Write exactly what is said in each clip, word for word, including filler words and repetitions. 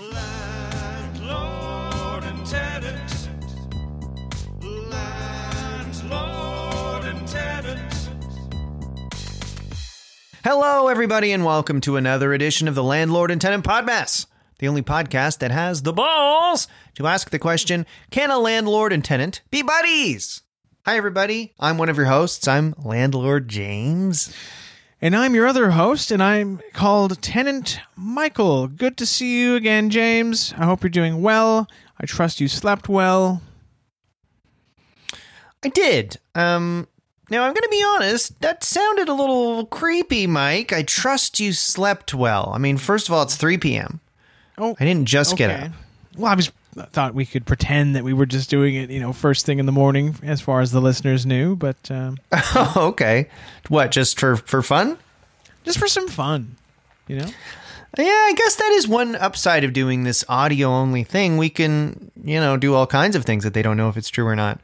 Landlord and Tenant. Landlord and Tenant. Hello, everybody, and welcome to another edition of the Landlord and Tenant Podmess, the only podcast that has the balls to ask the question, can a landlord and tenant be buddies? Hi, everybody. I'm one of your hosts. I'm Landlord James. And I'm your other host, and I'm called Tenant Michael. Good to see you again, James. I hope you're doing well. I trust you slept well. I did. Um, now, I'm going to be honest. That sounded a little creepy, Mike. I trust you slept well. I mean, first of all, it's three p.m. Oh, I didn't just okay. get up. Well, I was thought we could pretend that we were just doing it, you know, first thing in the morning, as far as the listeners knew. But um, oh, okay, what? Just for for fun? Just for some fun, you know? Yeah, I guess that is one upside of doing this audio only thing. We can, you know, do all kinds of things that they don't know if it's true or not.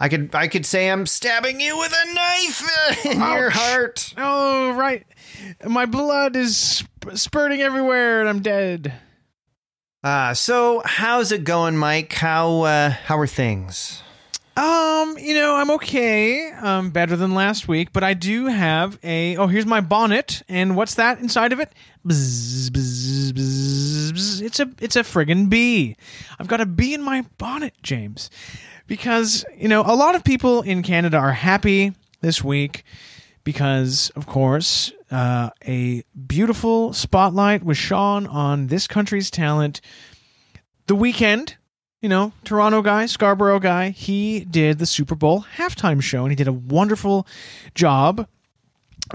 I could I could say I'm stabbing you with a knife in Ouch. your heart. Oh, right. My blood is spurting everywhere, and I'm dead. Ah, uh, so how's it going, Mike? How uh, how are things? Um, you know, I'm okay. Um, better than last week, but I do have a. Oh, here's my bonnet, and what's that inside of it? Bzz, bzz, bzz, bzz. It's a it's a friggin' bee. I've got a bee in my bonnet, James, because you know a lot of people in Canada are happy this week because, of course, Uh, a beautiful spotlight was shone on this country's talent. The Weeknd, you know, Toronto guy, Scarborough guy, he did the Super Bowl halftime show, and he did a wonderful job.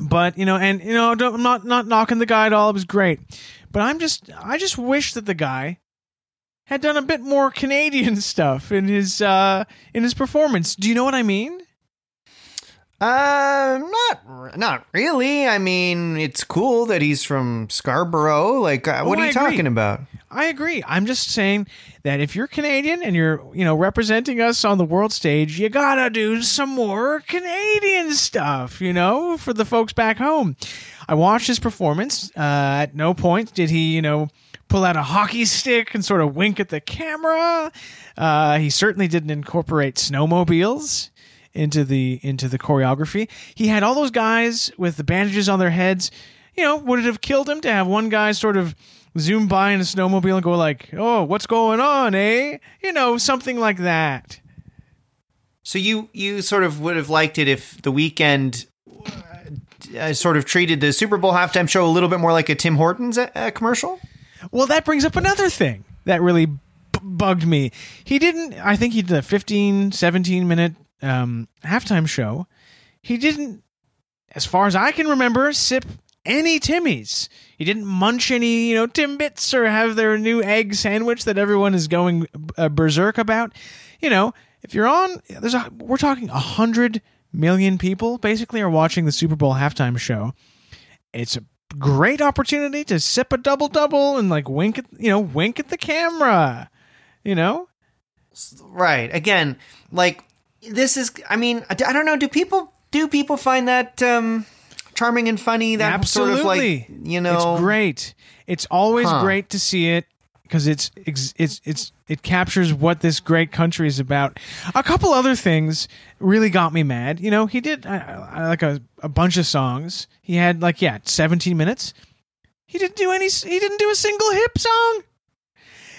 But, you know, and, you know, don't, I'm not, not knocking the guy at all. It was great. But I'm just, I just wish that the guy had done a bit more Canadian stuff in his, uh, in his performance. Do you know what I mean? Uh, not, not really. I mean, it's cool that he's from Scarborough. Like, uh, what oh, are you I talking agree. about? I agree. I'm just saying that if you're Canadian and you're, you know, representing us on the world stage, you gotta do some more Canadian stuff, you know, for the folks back home. I watched his performance. Uh, at no point did he, you know, pull out a hockey stick and sort of wink at the camera. Uh, he certainly didn't incorporate snowmobiles into the into the choreography. He had all those guys with the bandages on their heads. You know, would it have killed him to have one guy sort of zoom by in a snowmobile and go like, oh, what's going on, eh? You know, something like that. So you, you sort of would have liked it if The Weeknd uh, sort of treated the Super Bowl halftime show a little bit more like a Tim Hortons uh, commercial? Well, that brings up another thing that really b- bugged me. He didn't, I think he did a fifteen, seventeen minute Um, halftime show. He didn't, as far as I can remember, sip any Timmies. He didn't munch any, you know, Timbits or have their new egg sandwich that everyone is going uh, berserk about. You know, if you're on, there's a, we're talking a hundred million people basically are watching the Super Bowl halftime show. It's a great opportunity to sip a double double and like wink at, you know, wink at the camera. You know, right? Again, like. This is, I mean, I don't know. Do people do people find that um, charming and funny? That Absolutely. Sort of like, you know, it's great. It's always huh. great to see it because it's it's it's it captures what this great country is about. A couple other things really got me mad. You know, he did I, I, like a, a bunch of songs. He had like yeah, seventeen minutes. He didn't do any. He didn't do a single hip song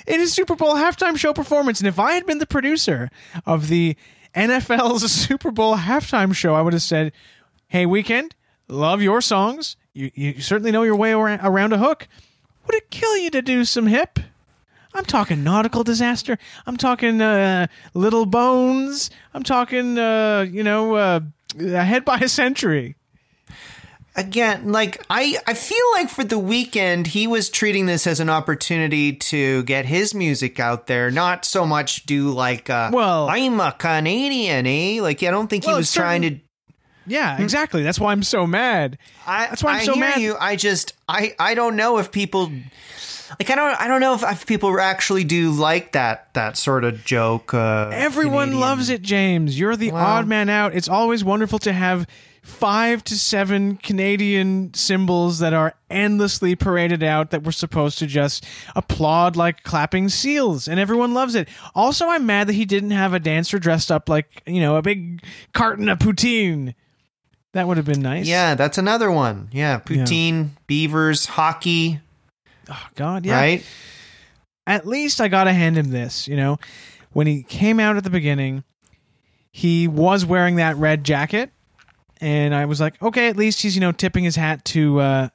in his Super Bowl halftime show performance. And if I had been the producer of the N F L's Super Bowl halftime show, I would have said, hey, Weeknd, love your songs. You, you certainly know your way around a hook. Would it kill you to do some hip? I'm talking Nautical Disaster. I'm talking uh, Little Bones. I'm talking, uh, you know, uh, Ahead by a Century. Again, like, I, I feel like for The Weeknd, he was treating this as an opportunity to get his music out there, not so much do, like, uh, well, I'm a Canadian, eh? Like, I don't think well, he was certain, trying to... Yeah, exactly. That's why I'm so mad. I, That's why I'm I so hear mad. You. I just... I, I don't know if people... Like, I don't I don't know if, if people actually do like that that sort of joke. Uh, Everyone Canadian. Loves it, James. You're the well, odd man out. It's always wonderful to have five to seven Canadian symbols that are endlessly paraded out that we're supposed to just applaud like clapping seals, and everyone loves it. Also, I'm mad that he didn't have a dancer dressed up like, you know, a big carton of poutine. That would have been nice. Yeah, that's another one. Yeah, poutine, yeah. Beavers, hockey. Oh, God, yeah. Right? At least I gotta hand him this, you know. When he came out at the beginning, he was wearing that red jacket, and I was like, okay, at least he's, you know, tipping his hat to uh,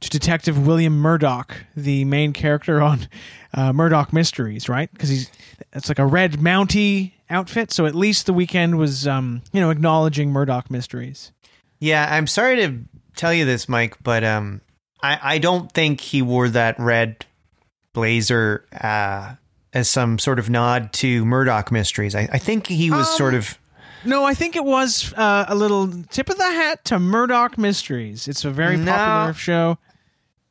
to Detective William Murdoch, the main character on uh, Murdoch Mysteries, right? Because he's it's like a red Mountie outfit, so at least the weekend was, um, you know, acknowledging Murdoch Mysteries. Yeah, I'm sorry to tell you this, Mike, but um, I, I don't think he wore that red blazer uh, as some sort of nod to Murdoch Mysteries. I, I think he was um, sort of... No, I think it was uh, a little tip of the hat to Murdoch Mysteries. It's a very no, popular show.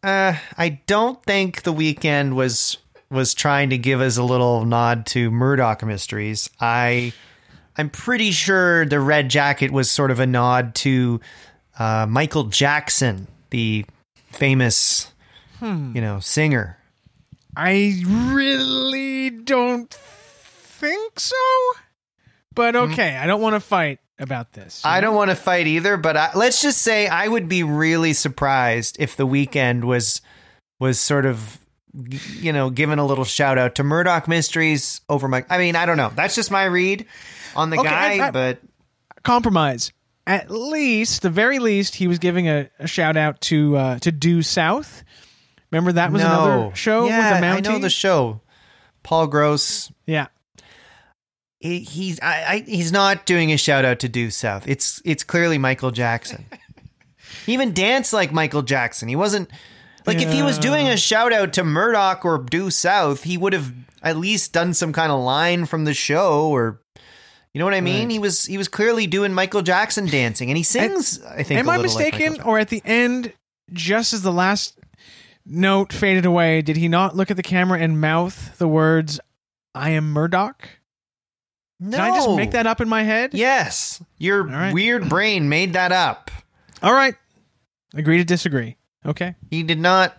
Uh, I don't think The Weeknd was was trying to give us a little nod to Murdoch Mysteries. I, I'm pretty sure the red jacket was sort of a nod to uh, Michael Jackson, the famous, hmm. you know, singer. I really don't think so, but okay, mm-hmm. I don't want to fight about this. I know? don't want to fight either, but I, let's just say I would be really surprised if The Weeknd was was sort of, you know, given a little shout out to Murdoch Mysteries over my... I mean, I don't know. That's just my read on the okay, guy, I, I, but... Compromise. At least, the very least, he was giving a, a shout out to uh, to Due South. Remember that was no. another show yeah, with a Mountie? I know the show. Paul Gross. Yeah. He, he's I, I, he's not doing a shout out to Due South. It's it's clearly Michael Jackson. He even danced like Michael Jackson. He wasn't like yeah. if he was doing a shout out to Murdoch or Due South, he would have at least done some kind of line from the show, or you know what I mean? Right. He was he was clearly doing Michael Jackson dancing, and he sings. I, I think. Am a I mistaken, like or at the end, just as the last note faded away, did he not look at the camera and mouth the words, "I am Murdoch"? No. Did I just make that up in my head? Yes. Your right. weird brain made that up. All right. Agree to disagree. Okay. He did not.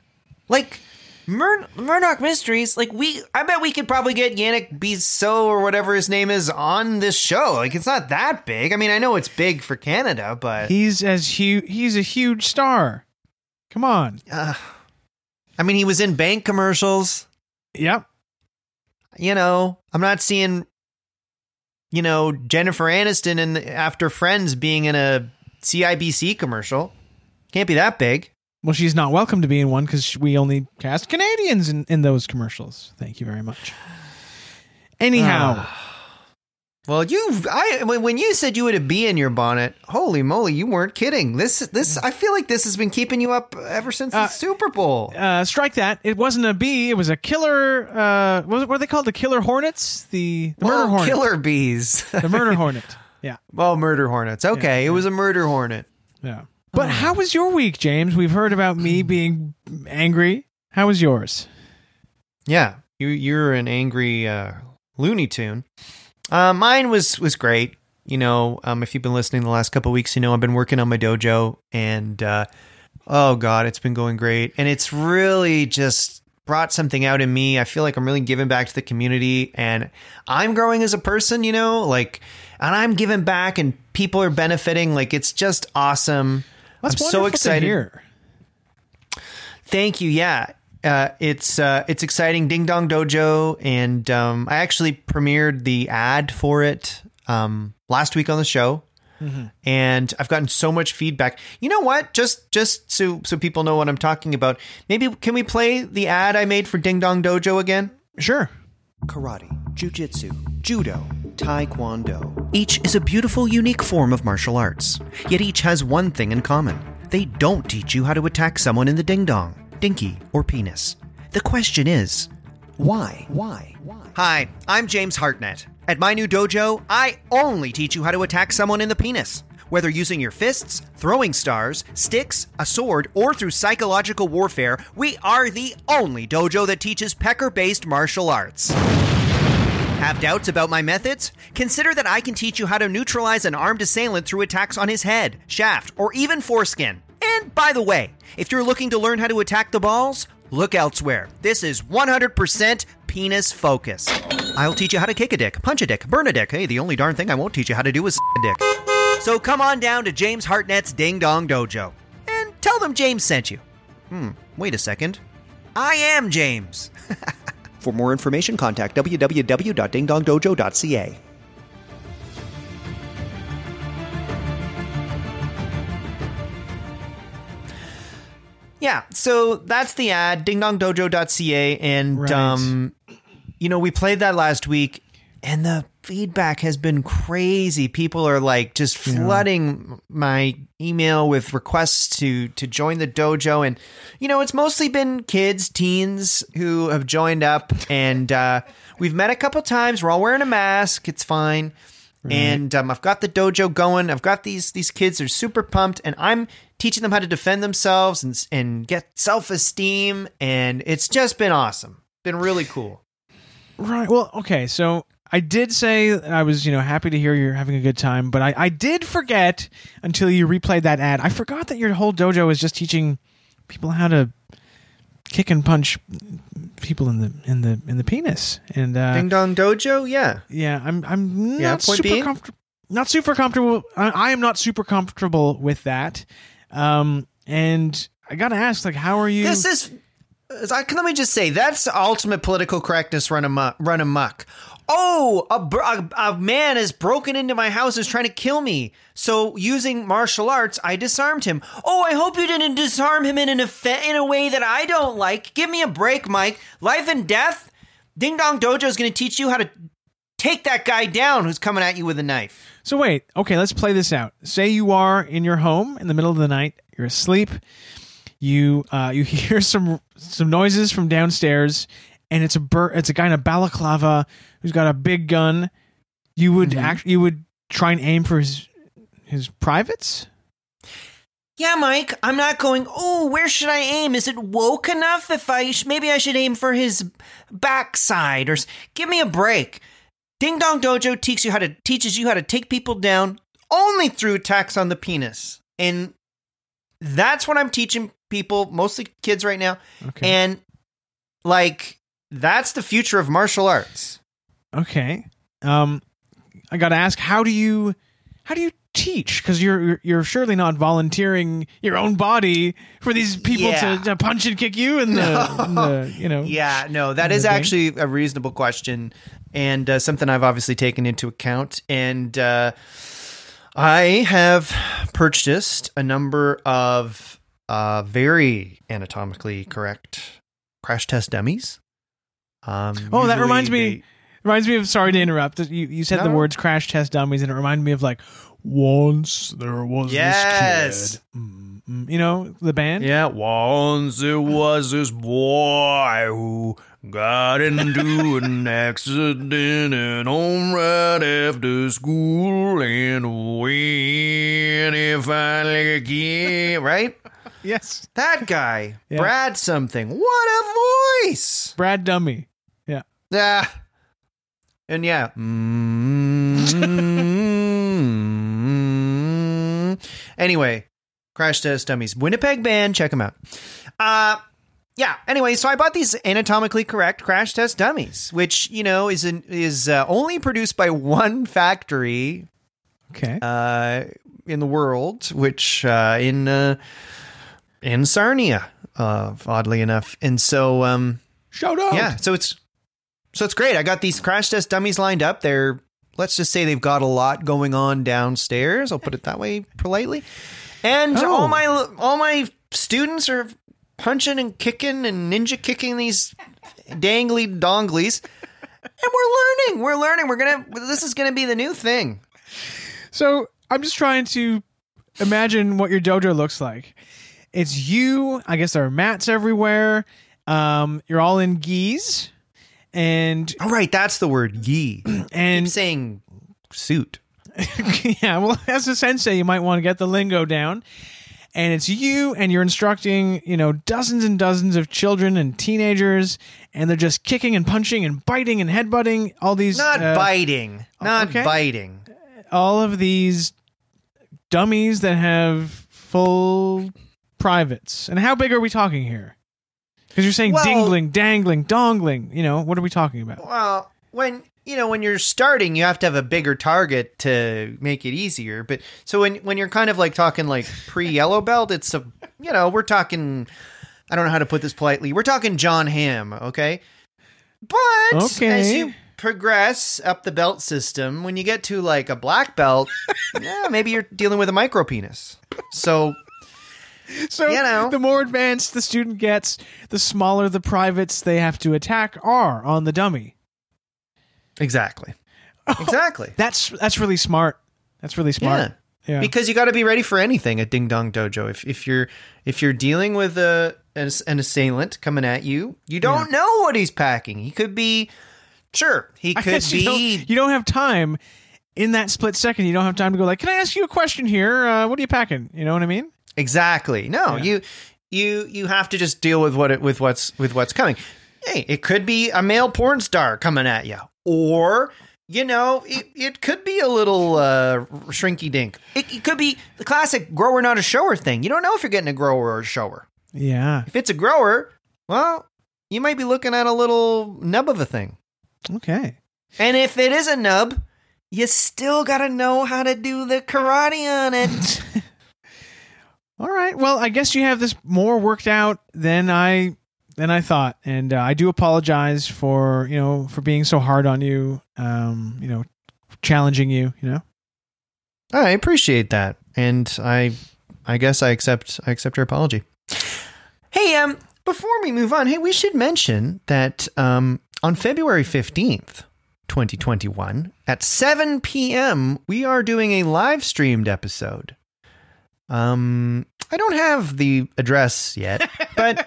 Like, Mur- Murdoch Mysteries, like, we, I bet we could probably get Yannick Bezo or whatever his name is on this show. Like, it's not that big. I mean, I know it's big for Canada, but... He's as huge. He's a huge star. Come on. Uh, I mean, he was in bank commercials. Yep. You know, I'm not seeing... You know, Jennifer Aniston in the, after Friends being in a C I B C commercial. Can't be that big. Well, she's not welcome to be in one because we only cast Canadians in, in those commercials. Thank you very much. Anyhow. Uh, well, you, I when you said you had a bee in your bonnet, holy moly, you weren't kidding. This, this, I feel like this has been keeping you up ever since uh, the Super Bowl. Uh, strike that. It wasn't a bee. It was a killer. Uh, what were they called? The killer hornets? The, the well, murder hornet. Killer bees. The murder hornet. Yeah. Well, murder hornets. Okay. Yeah, yeah. It was a murder hornet. Yeah. But oh. How was your week, James? We've heard about me being angry. How was yours? Yeah. You, you're an angry uh, Looney Tune. Uh, mine was, was great. You know, um, if you've been listening the last couple of weeks, you know, I've been working on my dojo, and, uh, oh God, it's been going great. And it's really just brought something out in me. I feel like I'm really giving back to the community, and I'm growing as a person, you know, like, and I'm giving back and people are benefiting. Like, it's just awesome. That's I'm so excited. To hear. Thank you. Yeah. Uh, it's uh, it's exciting, Ding Dong Dojo, and um, I actually premiered the ad for it um, last week on the show, mm-hmm. and I've gotten so much feedback. You know what? Just just so so people know what I'm talking about, maybe can we play the ad I made for Ding Dong Dojo again? Sure. Karate, jiu-jitsu, judo, taekwondo. Each is a beautiful, unique form of martial arts. Yet each has one thing in common: they don't teach you how to attack someone in the ding dong, dinky, or penis. The question is, why? Why? Why? Hi, I'm James Hartnett. At my new dojo, I only teach you how to attack someone in the penis. Whether using your fists, throwing stars, sticks, a sword, or through psychological warfare, we are the only dojo that teaches pecker-based martial arts. Have doubts about my methods? Consider that I can teach you how to neutralize an armed assailant through attacks on his head, shaft, or even foreskin. And by the way, if you're looking to learn how to attack the balls, look elsewhere. This is one hundred percent penis focus. I'll teach you how to kick a dick, punch a dick, burn a dick. Hey, the only darn thing I won't teach you how to do is a dick. So come on down to James Hartnett's Ding Dong Dojo and tell them James sent you. Hmm, wait a second. I am James. For more information, contact w w w dot ding dong dojo dot c a. Yeah, so that's the ad, ding dong dojo dot c a, and right. um, you know, we played that last week, and the feedback has been crazy. People are like just flooding yeah. my email with requests to to join the dojo, and you know, it's mostly been kids, teens who have joined up, and uh, we've met a couple times. We're all wearing a mask. It's fine, right. and um, I've got the dojo going. I've got these these kids are super pumped, and I'm teaching them how to defend themselves and and get self-esteem, and it's just been awesome. Been really cool. Right. Well, okay. So I did say I was, you know, happy to hear you're having a good time, but I, I did forget until you replayed that ad. I forgot that your whole dojo is just teaching people how to kick and punch people in the in the in the penis. And uh, Ding Dong Dojo, yeah. Yeah, I'm I'm yeah, not super comfortable not super comfortable I, I am not super comfortable with that. Um, and I gotta ask, like, how are you? This is, let me just say, that's ultimate political correctness run amok. Run amok. Oh, a, a, a man has broken into my house, is trying to kill me. So using martial arts, I disarmed him. Oh, I hope you didn't disarm him in an effect, in a way that I don't like. Give me a break, Mike. Life and death. Ding Dong Dojo is going to teach you how to take that guy down who's coming at you with a knife. So wait, okay, let's play this out. Say you are in your home in the middle of the night. You're asleep. You uh, you hear some some noises from downstairs, and it's a bur- it's a guy in a balaclava who's got a big gun. You would mm-hmm. act- you would try and aim for his his privates? Yeah, Mike. I'm not going, oh, where should I aim? Is it woke enough? If I sh- maybe I should aim for his backside, or s- give me a break. Ding Dong Dojo teaches you how to teaches you how to take people down only through attacks on the penis, and that's what I'm teaching people, mostly kids right now. Okay. And like, that's the future of martial arts. Okay, um, I got to ask, how do you how do you teach? Because you're you're surely not volunteering your own body for these people yeah. to, to punch and kick you in the, no. in the you know. Yeah, no, that is actually a reasonable question. And uh, something I've obviously taken into account. And uh, I have purchased a number of uh, very anatomically correct crash test dummies. Um, oh, that reminds they, me reminds me of, sorry to interrupt. You, you said no. the words crash test dummies, and it reminded me of, like, once there was yes. this kid. Mm-mm. You know, the band? Yeah, once there was this boy who got into an accident and home right after school, and when he finally came, right? Yes. That guy, yeah. Brad something. What a voice! Brad Dummy. Yeah. Yeah. Uh, and yeah. Mm-hmm. Anyway, Crash Test Dummies. Winnipeg band. Check them out. Uh... Yeah. Anyway, so I bought these anatomically correct crash test dummies, which, you know, is an, is uh, only produced by one factory, okay, uh, in the world, which uh, in uh, in Sarnia, uh, oddly enough. And so, um, shout out. Yeah. So it's so it's great. I got these crash test dummies lined up. They're, let's just say, they've got a lot going on downstairs. I'll put it that way politely. And oh. all my all my students are punching and kicking and ninja kicking these dangly donglies, and we're learning. We're learning. We're gonna. This is gonna be the new thing. So I'm just trying to imagine what your dojo looks like. It's you. I guess there are mats everywhere. Um, you're all in gis, and all right, that's the word, gi. And keep saying suit. Yeah. Well, as a sensei, you might want to get the lingo down. and it's you, and you're instructing, you know, dozens and dozens of children and teenagers, and they're just kicking and punching and biting and headbutting all these. Not uh, biting. Not okay. biting. All of these dummies that have full privates. And how big are we talking here? Because you're saying well, dingling, dangling, dongling. You know, what are we talking about? Well, when... You know, when you're starting, you have to have a bigger target to make it easier. But so when when you're kind of like talking like pre-yellow belt, it's a, you know, we're talking, I don't know how to put this politely. We're talking John Hamm, okay? But okay. as you progress up the belt system, when you get to like a black belt, yeah, maybe you're dealing with a micro penis. So... So you know. The more advanced the student gets, the smaller the privates they have to attack are on the dummy. Exactly. Oh, exactly. That's that's really smart. That's really smart. Yeah. yeah. Because you got to be ready for anything at Ding Dong Dojo. If if you're if you're dealing with a an, an assailant coming at you, you don't yeah. know what he's packing. He could be sure. He could I guess be. You don't, you don't have time in that split second. You don't have time to go like, "Can I ask you a question here? Uh, what are you packing?" You know what I mean? Exactly. No, yeah. you you you have to just deal with what it, with what's with what's coming. Hey, it could be a male porn star coming at you. Or, you know, it, it could be a little uh, shrinky dink. It, it could be the classic grower, not a shower thing. You don't know if you're getting a grower or a shower. Yeah. If it's a grower, well, you might be looking at a little nub of a thing. Okay. And if it is a nub, you still got to know how to do the karate on it. All right. Well, I guess you have this more worked out than I... Then I thought, and uh, I do apologize for, you know, for being so hard on you, um, you know, challenging you, you know. I appreciate that. And I, I guess I accept, I accept your apology. Hey, um, before we move on, hey, we should mention that, um, on February fifteenth, twenty twenty-one at seven p.m., we are doing a live streamed episode. Um, I don't have the address yet, but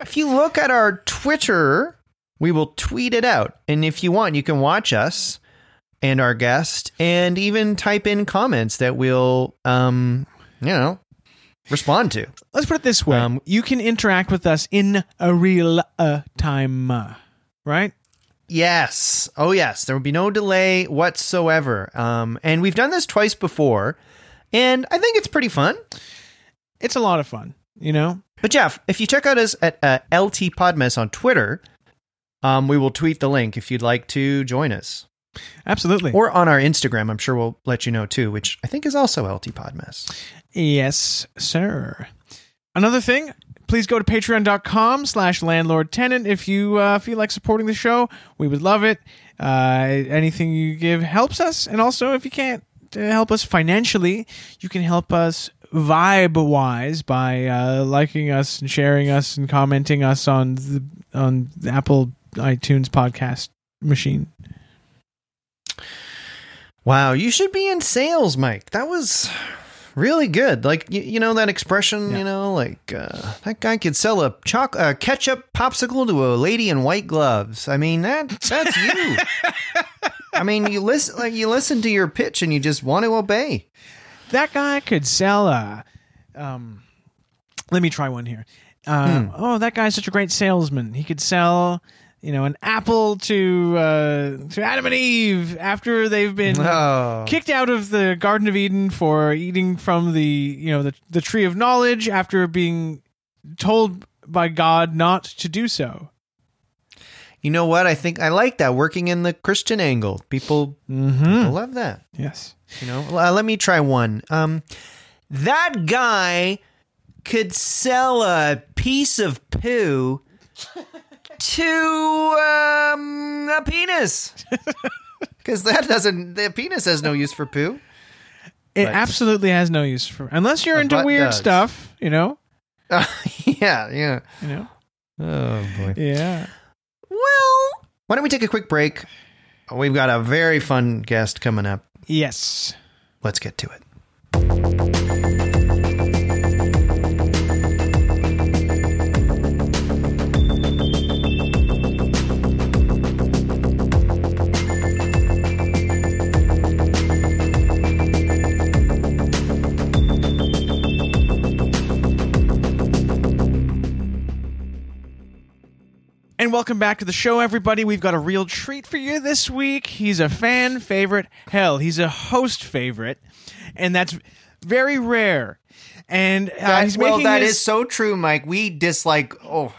if you look at our Twitter, we will tweet it out. And if you want, you can watch us and our guest and even type in comments that we'll, um, you know, respond to. Let's put it this way. Um, you can interact with us in a real uh, time, uh, right? Yes. Oh, yes. There will be no delay whatsoever. Um, and we've done this twice before, and I think it's pretty fun. It's a lot of fun, you know? But Jeff, if you check out us at uh, L T Podmess on Twitter, um, we will tweet the link if you'd like to join us. Absolutely. Or on our Instagram, I'm sure we'll let you know too, which I think is also L T Podmess. Yes, sir. Another thing, please go to patreon.com slash landlord tenant if you uh, feel like supporting the show. We would love it. Uh, anything you give helps us. And also, if you can't help us financially, you can help us vibe-wise by uh, liking us and sharing us and commenting us on the on the Apple iTunes podcast machine. Wow, you should be in sales, Mike. That was really good. Like, you, you know that expression, yeah. you know, like, uh, that guy could sell a choc- uh, ketchup popsicle to a lady in white gloves. I mean, that that's you. I mean, you listen, like, you listen to your pitch and you just want to obey. That guy could sell a, um, let me try one here. Um, hmm. Oh, that guy's such a great salesman. He could sell, you know, an apple to uh, to Adam and Eve after they've been oh. kicked out of the Garden of Eden for eating from the, you know, the, the tree of knowledge after being told by God not to do so. You know what? I think I like that, working in the Christian angle. People, mm-hmm. people love that. Yes. You know, uh, let me try one. Um, that guy could sell a piece of poo to um, a penis. Because that doesn't, the penis has no use for poo. It but, absolutely has no use for, unless you're into weird does. stuff, you know? Uh, yeah, yeah. You know? Oh, boy. Yeah. Well, why don't we take a quick break? We've got a very fun guest coming up. Yes. Let's get to it. And welcome back to the show, everybody. We've got a real treat for you this week. He's a fan favorite. Hell, he's a host favorite. And that's very rare. And uh, that, he's well, that his... is so true, Mike. We dislike, oh,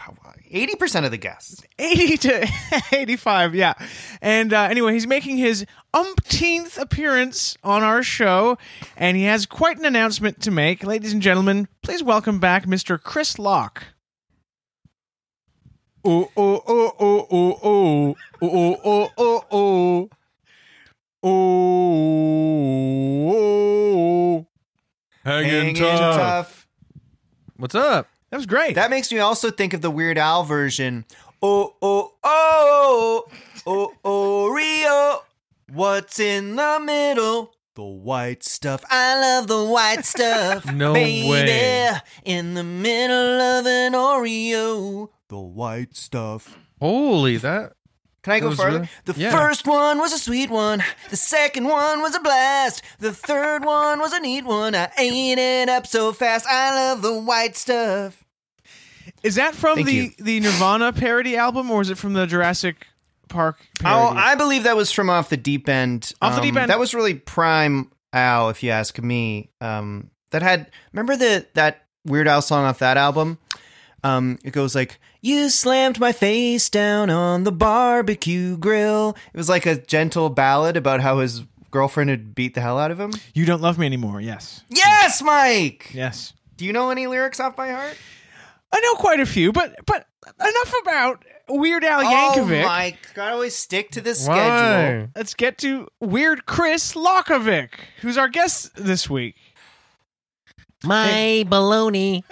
eighty percent of the guests. eighty to eighty-five, yeah. And uh, anyway, he's making his umpteenth appearance on our show, and he has quite an announcement to make. Ladies and gentlemen, please welcome back Mister Chris Locke. Oh, oh, oh, oh, oh, oh, oh, oh, oh, oh, oh, hanging tough. What's up? That was great. That makes me also think of the Weird Al version. Oh, oh, oh, oh, Oreo. What's in the middle? The white stuff. I love the white stuff. No way. In the middle of an Oreo. The white stuff. Holy, that... Can I go further? Really, the yeah. first one was a sweet one. The second one was a blast. The third one was a neat one. I ate it up so fast. I love the white stuff. Is that from the, the Nirvana parody album, or is it from the Jurassic Park parody? Oh, I believe that was from Off the Deep End. Off um, the Deep End? That was really prime Al, if you ask me. Um, that had... Remember the that Weird Al song off that album? Um, it goes like... You slammed my face down on the barbecue grill. It was like a gentle ballad about how his girlfriend had beat the hell out of him. You don't love me anymore, yes. Yes, Mike! Yes. Do you know any lyrics off by heart? I know quite a few, but but enough about Weird Al Yankovic. Oh, Mike, gotta always stick to the schedule. Let's get to Weird Chris Lockovic, who's our guest this week. My hey. baloney.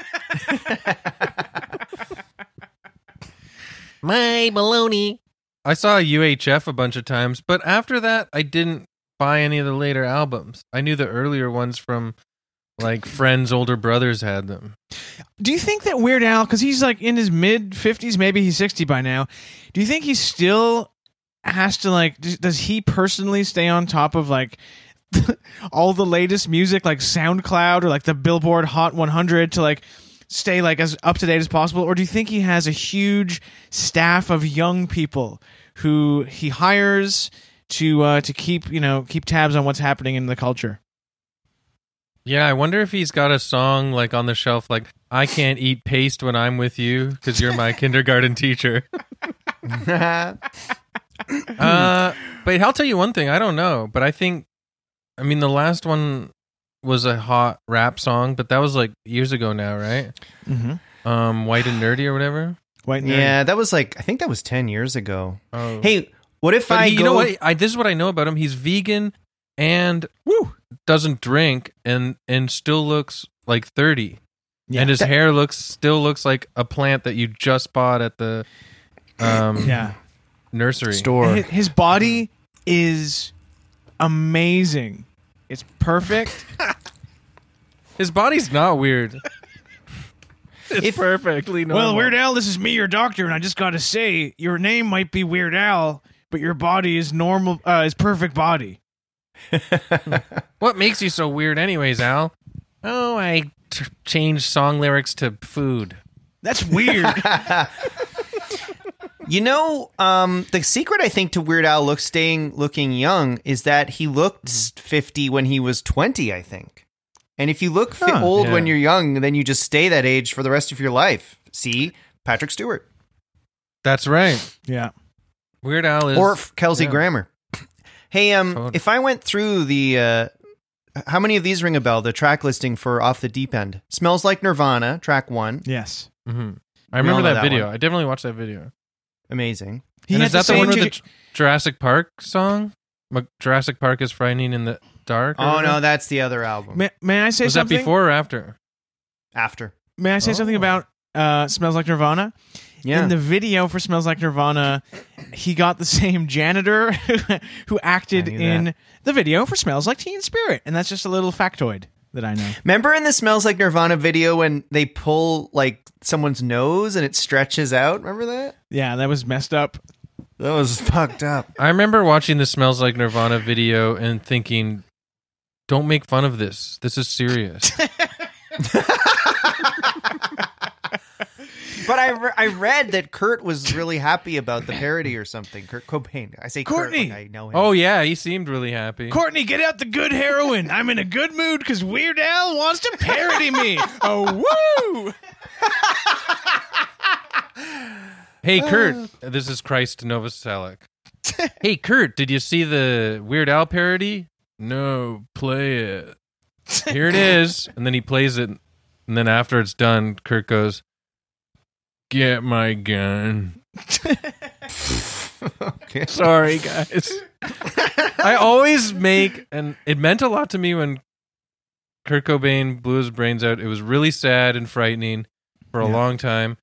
My baloney. I saw U H F a bunch of times, but after that, I didn't buy any of the later albums. I knew the earlier ones from, like, friends' older brothers had them. Do you think that Weird Al, because he's, like, in his mid-fifties, maybe he's sixty by now, do you think he still has to, like, does he personally stay on top of, like, all the latest music, like SoundCloud or, like, the Billboard Hot one hundred to, like... stay like as up to date as possible, or do you think he has a huge staff of young people who he hires to uh, to keep you know keep tabs on what's happening in the culture? Yeah, I wonder if he's got a song like on the shelf, like "I can't eat paste when I'm with you because you're my kindergarten teacher." uh, but I'll tell you one thing, I don't know, but I think, I mean, the last one was a hot rap song, but that was like years ago now, right? Mm-hmm. Um, White and Nerdy or whatever. White and Nerdy. Yeah, that was like, I think that was ten years ago. Oh. Hey, what if but I he, go... You know what? I, this is what I know about him. He's vegan and Woo! doesn't drink and, and still looks like thirty. Yeah, and his that... hair looks still looks like a plant that you just bought at the um, yeah. nursery. Store. His, his body is amazing. It's perfect. His body's not weird. It's if, perfectly normal. Well, Weird Al, this is me, your doctor, and I just gotta say, your name might be Weird Al, but your body is normal, uh, is perfect body. What makes you so weird anyways, Al? Oh, I t- changed song lyrics to food. That's weird. You know, um, the secret, I think, to Weird Al look staying looking young is that he looked fifty when he was twenty, I think. And if you look huh, fi- old yeah. when you're young, then you just stay that age for the rest of your life. See Patrick Stewart. That's right. Yeah. Weird Al is... Or Kelsey yeah. Grammer. Hey, um, totally. If I went through the... Uh, how many of these ring a bell? The track listing for Off the Deep End. Smells Like Nirvana, track one. Yes. Mm-hmm. I remember that, that video. One. I definitely watched that video. Amazing. He and is that the one with the Jurassic Park song? Jurassic Park is frightening in the dark? Oh, no, that's the other album. May, may I say Was something? Was that before or after? After. May I say oh. something about uh, Smells Like Nirvana? Yeah. In the video for Smells Like Nirvana, he got the same janitor who acted in that. the video for Smells Like Teen Spirit. And that's just a little factoid that I know. Remember in the Smells Like Nirvana video when they pull like someone's nose and it stretches out? Remember that? Yeah, that was messed up. That was fucked up. I remember watching the Smells Like Nirvana video and thinking, don't make fun of this. This is serious. But I re- I read that Kurt was really happy about the parody or something. Kurt Cobain. I say Courtney. Kurt like I know him. Oh, yeah. He seemed really happy. Courtney, get out the good heroin. I'm in a good mood because Weird Al wants to parody me. Oh, woo! Hey, Kurt. This is Christ Novoselic. Hey, Kurt, did you see the Weird Al parody? No, play it. Here it is. And then he plays it. And then after it's done, Kurt goes, get my gun. Okay. Sorry, guys. I always make, and it meant a lot to me when Kurt Cobain blew his brains out. It was really sad and frightening for a yeah. long time.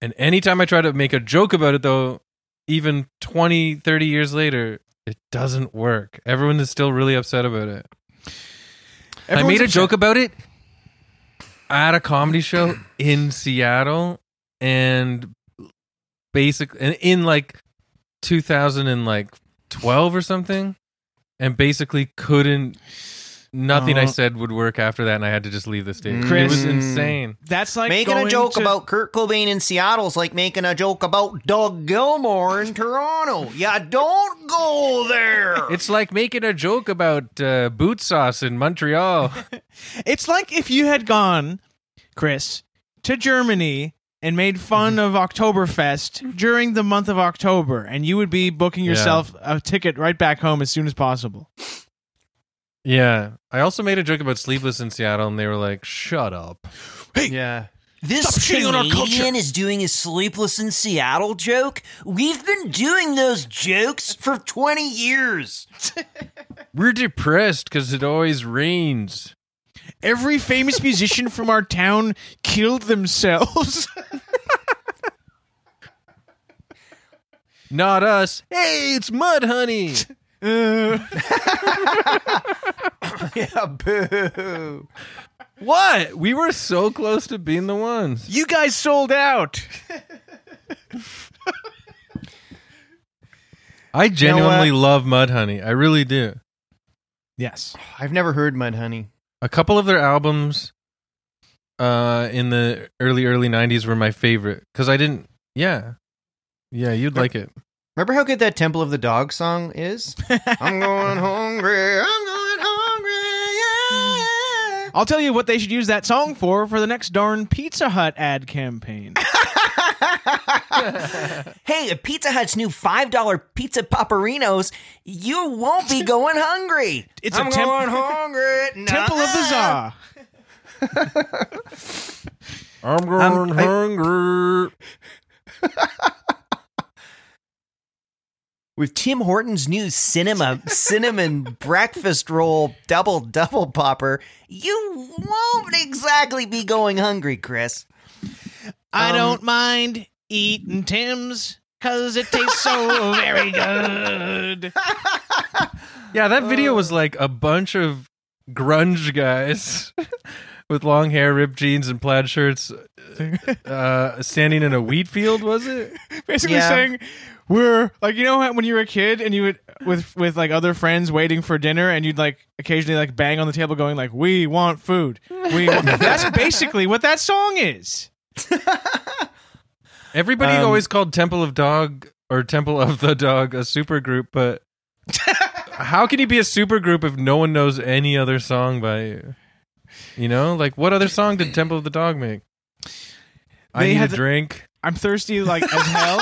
And anytime I try to make a joke about it, though, even twenty, thirty years later, it doesn't work. Everyone is still really upset about it. Everyone's I made a upset. joke about it at a comedy show in Seattle, and basically in like two thousand twelve or something, and basically couldn't. Nothing uh, I said would work after that, and I had to just leave the stage. Chris, it was insane. That's like making going a joke to... about Kurt Cobain in Seattle's like making a joke about Doug Gilmore in Toronto. Yeah, don't go there. It's like making a joke about uh, boot sauce in Montreal. It's like if you had gone, Chris, to Germany and made fun mm-hmm. of Oktoberfest during the month of October, and you would be booking yourself yeah. a ticket right back home as soon as possible. Yeah, I also made a joke about Sleepless in Seattle, and they were like, "Shut up!" Hey, yeah, this Canadian is doing a Sleepless in Seattle joke. We've been doing those jokes for twenty years. We're depressed because it always rains. Every famous musician from our town killed themselves. Not us. Hey, it's Mud Honey. Uh. Yeah, boo. What? We were so close to being the ones. You guys sold out. I genuinely you know love Mud Honey. I really do. Yes. I've never heard Mud Honey. A couple of their albums uh, in the early, early nineties were my favorite. Because I didn't... Yeah. Yeah, you'd like it. Remember how good that Temple of the Dog song is? I'm going hungry. I'm going hungry. Yeah. I'll tell you what they should use that song for for the next darn Pizza Hut ad campaign. Hey, at Pizza Hut's new five dollar pizza paparinos, you won't be going hungry. It's I'm a temp- going hungry. Nah. Temple of the Za. I'm going I'm, hungry. I- With Tim Hortons' new cinema cinnamon breakfast roll double double popper, you won't exactly be going hungry, Chris. I um, don't mind eating Tim's because it tastes so very good. Yeah, that video was like a bunch of grunge guys with long hair, ripped jeans, and plaid shirts uh, standing in a wheat field, was it? Basically yeah. saying... We're like, you know how when you were a kid and you would with with like other friends waiting for dinner and you'd like occasionally like bang on the table going like, we want food. We want... That's basically what that song is. Everybody um, always called Temple of Dog or Temple of the Dog a supergroup, but how can you be a supergroup if no one knows any other song by you? You know, like what other song did Temple of the Dog make? I they need a the... drink. I'm thirsty like as hell.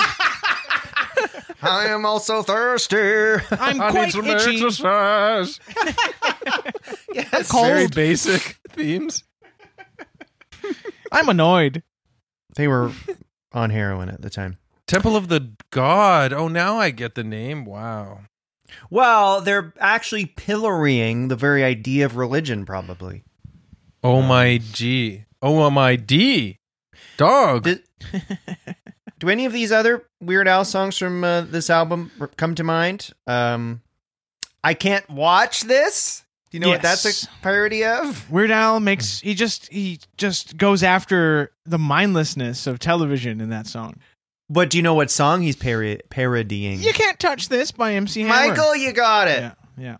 I am also thirsty. I'm I quite need some itchy. Exercise. Yes, cold. Very basic themes. I'm annoyed. They were on heroin at the time. Temple of the God. Oh, now I get the name. Wow. Well, they're actually pillorying the very idea of religion, probably. Oh my G. Oh my D. Dog. Did- Do any of these other Weird Al songs from uh, this album come to mind? Um, I Can't Watch This. Do you know yes. what that's a parody of? Weird Al makes he just he just goes after the mindlessness of television in that song. But do you know what song he's pari- parodying? You Can't Touch This by M C Hammer. Michael, you got it. Yeah.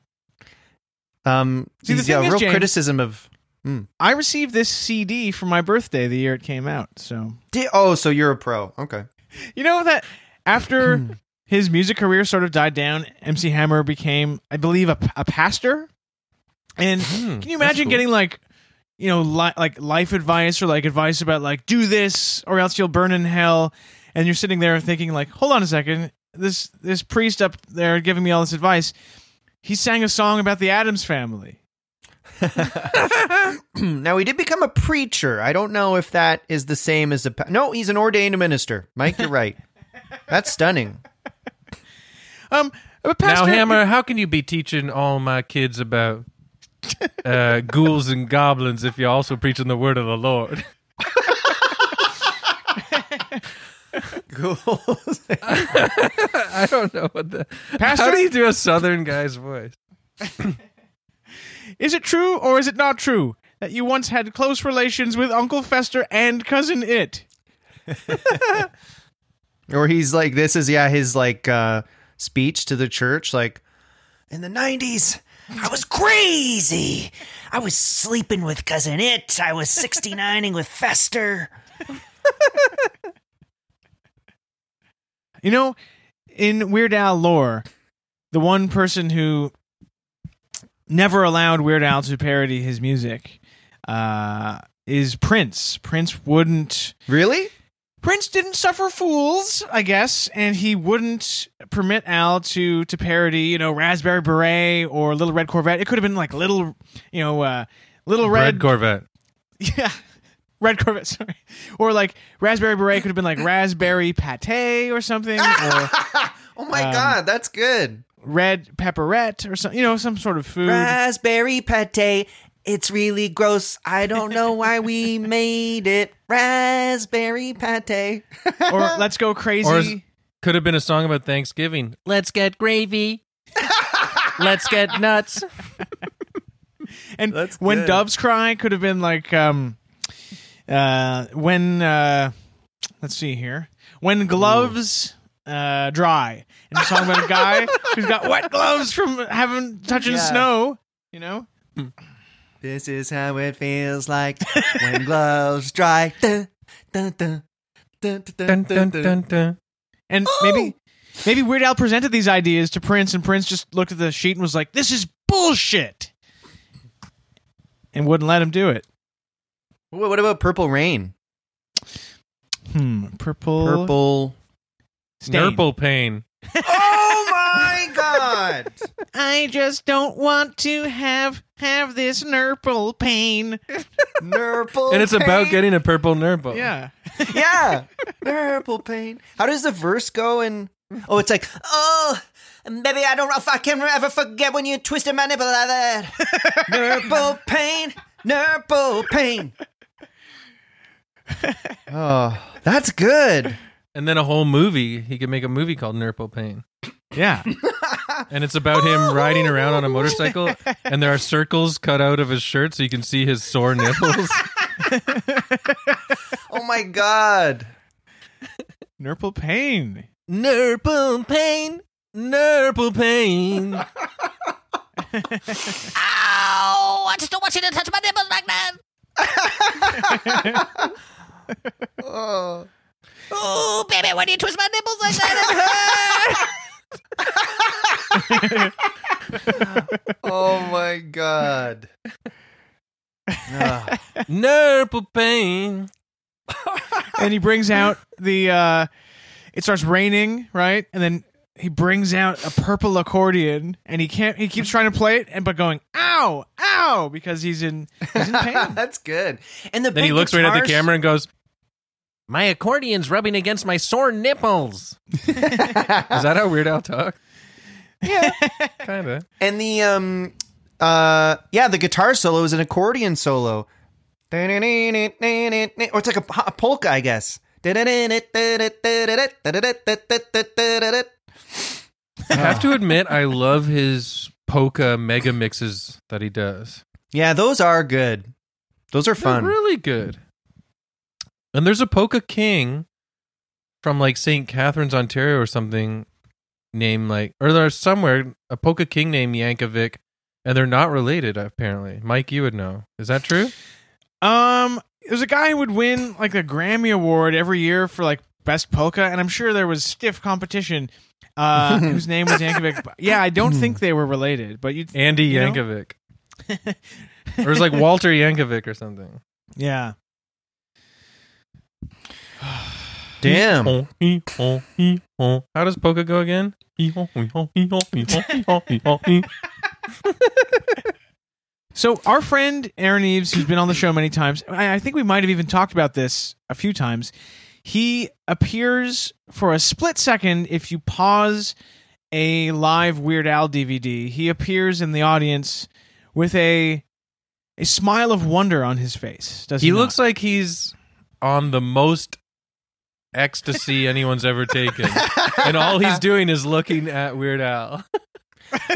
yeah. Um, See, the thing yeah, is, real James, criticism of Mm. I received this C D for my birthday the year it came out. So Did, oh, so you're a pro. Okay. You know that after his music career sort of died down, M C Hammer became, I believe, a, a pastor. And mm, can you imagine cool. getting like, you know, li- like life advice or like advice about like, do this or else you'll burn in hell. And you're sitting there thinking like, hold on a second. This this priest up there giving me all this advice, he sang a song about the Addams Family. Now, he did become a preacher. I don't know if that is the same as a... Pa- no, he's an ordained minister. Mike, you're right. That's stunning. Um, but Pastor- Now, Hammer, how can you be teaching all my kids about uh, ghouls and goblins if you're also preaching the word of the Lord? Ghouls. I don't know what the... Pastor- how do you do a Southern guy's voice? Is it true or is it not true that you once had close relations with Uncle Fester and Cousin It? Or he's like, this is, yeah, his like uh, speech to the church. Like, in the nineties, I was crazy. I was sleeping with Cousin It. I was sixty-nining with Fester. You know, in Weird Al lore, the one person who never allowed Weird Al to parody his music uh, is Prince. Prince wouldn't... Really? Prince didn't suffer fools, I guess, and he wouldn't permit Al to, to parody, you know, Raspberry Beret or Little Red Corvette. It could have been like Little, you know, uh, Little Red... Red Corvette. Yeah. Red Corvette, sorry. Or like Raspberry Beret could have been like Raspberry Pate or something. Or, oh my um, God, that's good. Red pepperette or something, you know, some sort of food. Raspberry pate. It's really gross. I don't know why we made it. Raspberry pate. Or let's go crazy. Or could have been a song about Thanksgiving. Let's get gravy. Let's get nuts. And that's when good. Doves cry could have been like, um, uh, when, uh, let's see here. When gloves... Ooh. Uh, dry. And a song about a guy who's got wet gloves from having touching yeah. snow. You know? This is how it feels like when gloves dry. Dun, dun, dun, dun, dun, dun, dun, dun. And oh! maybe maybe Weird Al presented these ideas to Prince, and Prince just looked at the sheet and was like, this is bullshit! And wouldn't let him do it. What about Purple Rain? Hmm. Purple... Purple... Stain. Nurple pain. Oh my God! I just don't want to have have this nurple pain. Nurple pain. And it's pain. About getting a purple nurple. Yeah. Yeah. Nurple pain. How does the verse go in? Oh, it's like, oh, baby, I don't know if I can ever forget when you twisted my nipple like that. Nurple pain. Nurple pain. Oh, that's good. And then a whole movie, he could make a movie called Nurple Pain. Yeah. And it's about him riding around on a motorcycle, and there are circles cut out of his shirt so you can see his sore nipples. Oh my God. Nurple Pain. Nurple Pain. Nurple Pain. Ow! I just don't want you to touch my nipples like that. Oh. Oh, baby, why do you twist my nipples like that? Oh, my God. Oh. Nurple pain. And he brings out the, uh, it starts raining, right? And then he brings out a purple accordion, and he can't, he keeps trying to play it, and but going, ow, ow, because he's in, he's in pain. That's good. And the then he looks guitars- right at the camera and goes, my accordion's rubbing against my sore nipples. Is that how Weird Al talks? Yeah, kind of. And the um, uh, yeah, the guitar solo is an accordion solo. Or it's like a, a polka, I guess. I have to admit, I love his polka mega mixes that he does. Yeah, those are good. Those are fun. They're really good. And there's a polka king from like Saint Catharines, Ontario or something named like, or there's somewhere a polka king named Yankovic And they're not related, apparently. Mike, you would know. Is that true? Um, there's a guy who would win like a Grammy Award every year for like best polka, and I'm sure there was stiff competition. Uh, whose name was Yankovic? Yeah, I don't think they were related, but you Andy you know? Yankovic, or it's like Walter Yankovic or something. Yeah. Damn. How does polka go again? So our friend Aaron Eves, who's been on the show many times, I think we might have even talked about this a few times. He appears for a split second if you pause a live Weird Al D V D. He appears in the audience with a a smile of wonder on his face. Does he? He looks like he's on the most ecstasy anyone's ever taken, and all he's doing is looking at Weird Al.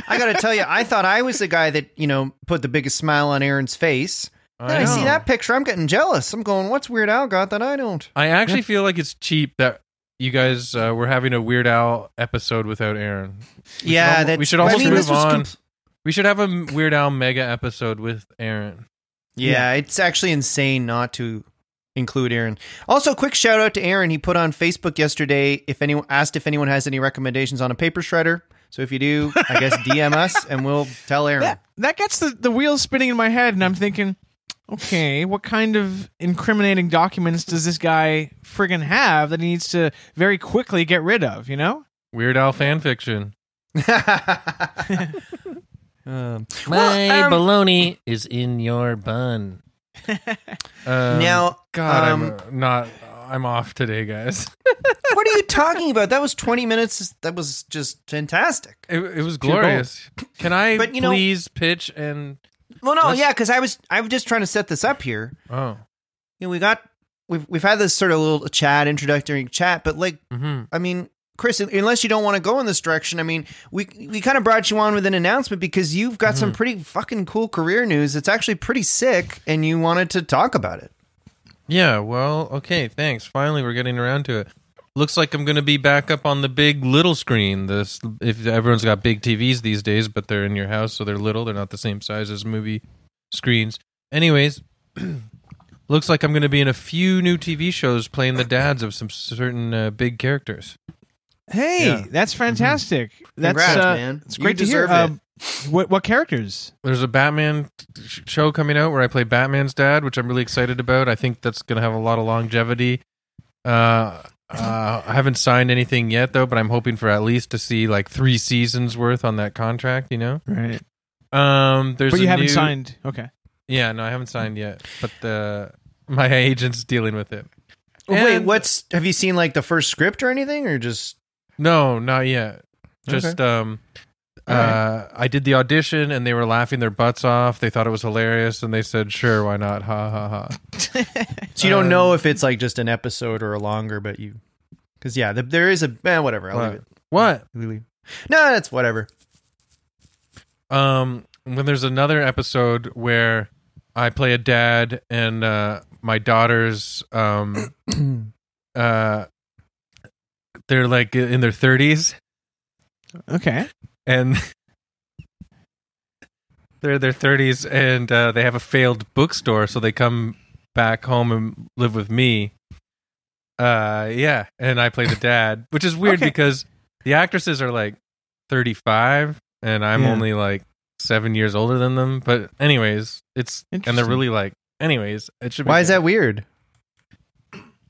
I gotta tell you, I thought I was the guy that, you know, put the biggest smile on Aaron's face. Then I, I see that picture, I'm getting jealous. I'm going, what's Weird Al got that I don't? I actually feel like it's cheap that you guys uh, were having a Weird Al episode without Aaron. We yeah, should al- that's, we should almost I mean, move on. Comp- we should have a Weird Al mega episode with Aaron. Yeah, yeah, it's actually insane not to include Aaron. Also, quick shout out to Aaron. He put on Facebook yesterday if anyone asked if anyone has any recommendations on a paper shredder. So if you do, I guess D M us and we'll tell Aaron. That, that gets the, the wheels spinning in my head, and I'm thinking, okay, what kind of incriminating documents does this guy friggin' have that he needs to very quickly get rid of, you know? Weird Al fan fiction. um, my um, bologna is in your bun. um, now, God, um, I'm not, I'm off today, guys. What are you talking about? That was twenty minutes. That was just fantastic. It, it was glorious. Can I but, you know, please pitch and... Well, no, Let's, yeah, because I was I was just trying to set this up here. Oh, you know, we got we've we've had this sort of little chat, introductory chat, but like, mm-hmm. I mean, Chris, unless you don't want to go in this direction, I mean, we we kind of brought you on with an announcement because you've got mm-hmm. some pretty fucking cool career news. It's actually pretty sick, and you wanted to talk about it. Yeah, well, okay, thanks. Finally, we're getting around to it. Looks like I'm going to be back up on the big little screen. This, if everyone's got big T Vs these days, but they're in your house, so they're little. They're not the same size as movie screens. Anyways, looks like I'm going to be in a few new T V shows playing the dads of some certain uh, big characters. Hey, yeah. That's fantastic. Mm-hmm. That's, Congrats, uh, man. It's great you to hear. It. Uh, what, what characters? There's a Batman show coming out where I play Batman's dad, which I'm really excited about. I think that's going to have a lot of longevity. Uh... Uh, I haven't signed anything yet, though, but I'm hoping for at least to see like three seasons worth on that contract, you know? Right. Um, there's but you a haven't new... signed. Okay. Yeah, no, I haven't signed yet, but the... my agent's dealing with it. And... Wait, what's... Have you seen like the first script or anything, or just... No, not yet. Just, okay. um... Uh, right. I did the audition and they were laughing their butts off. They thought it was hilarious and they said, sure, why not? Ha, ha, ha. So you don't um, know if it's like just an episode or a longer, but you... Because, yeah, the, there is a... Eh, whatever, I'll what? leave it. What? No, that's whatever. Um, when there's another episode where I play a dad and uh, my daughter's... um, uh, They're like in their thirties. Okay. And they're their thirties, and uh, they have a failed bookstore, so they come back home and live with me. Uh, yeah, and I play the dad, which is weird okay. because the actresses are like thirty-five, and I'm yeah. only like seven years older than them. But anyways, it's and they're really like, anyways, it should. Be Why good. Is that weird?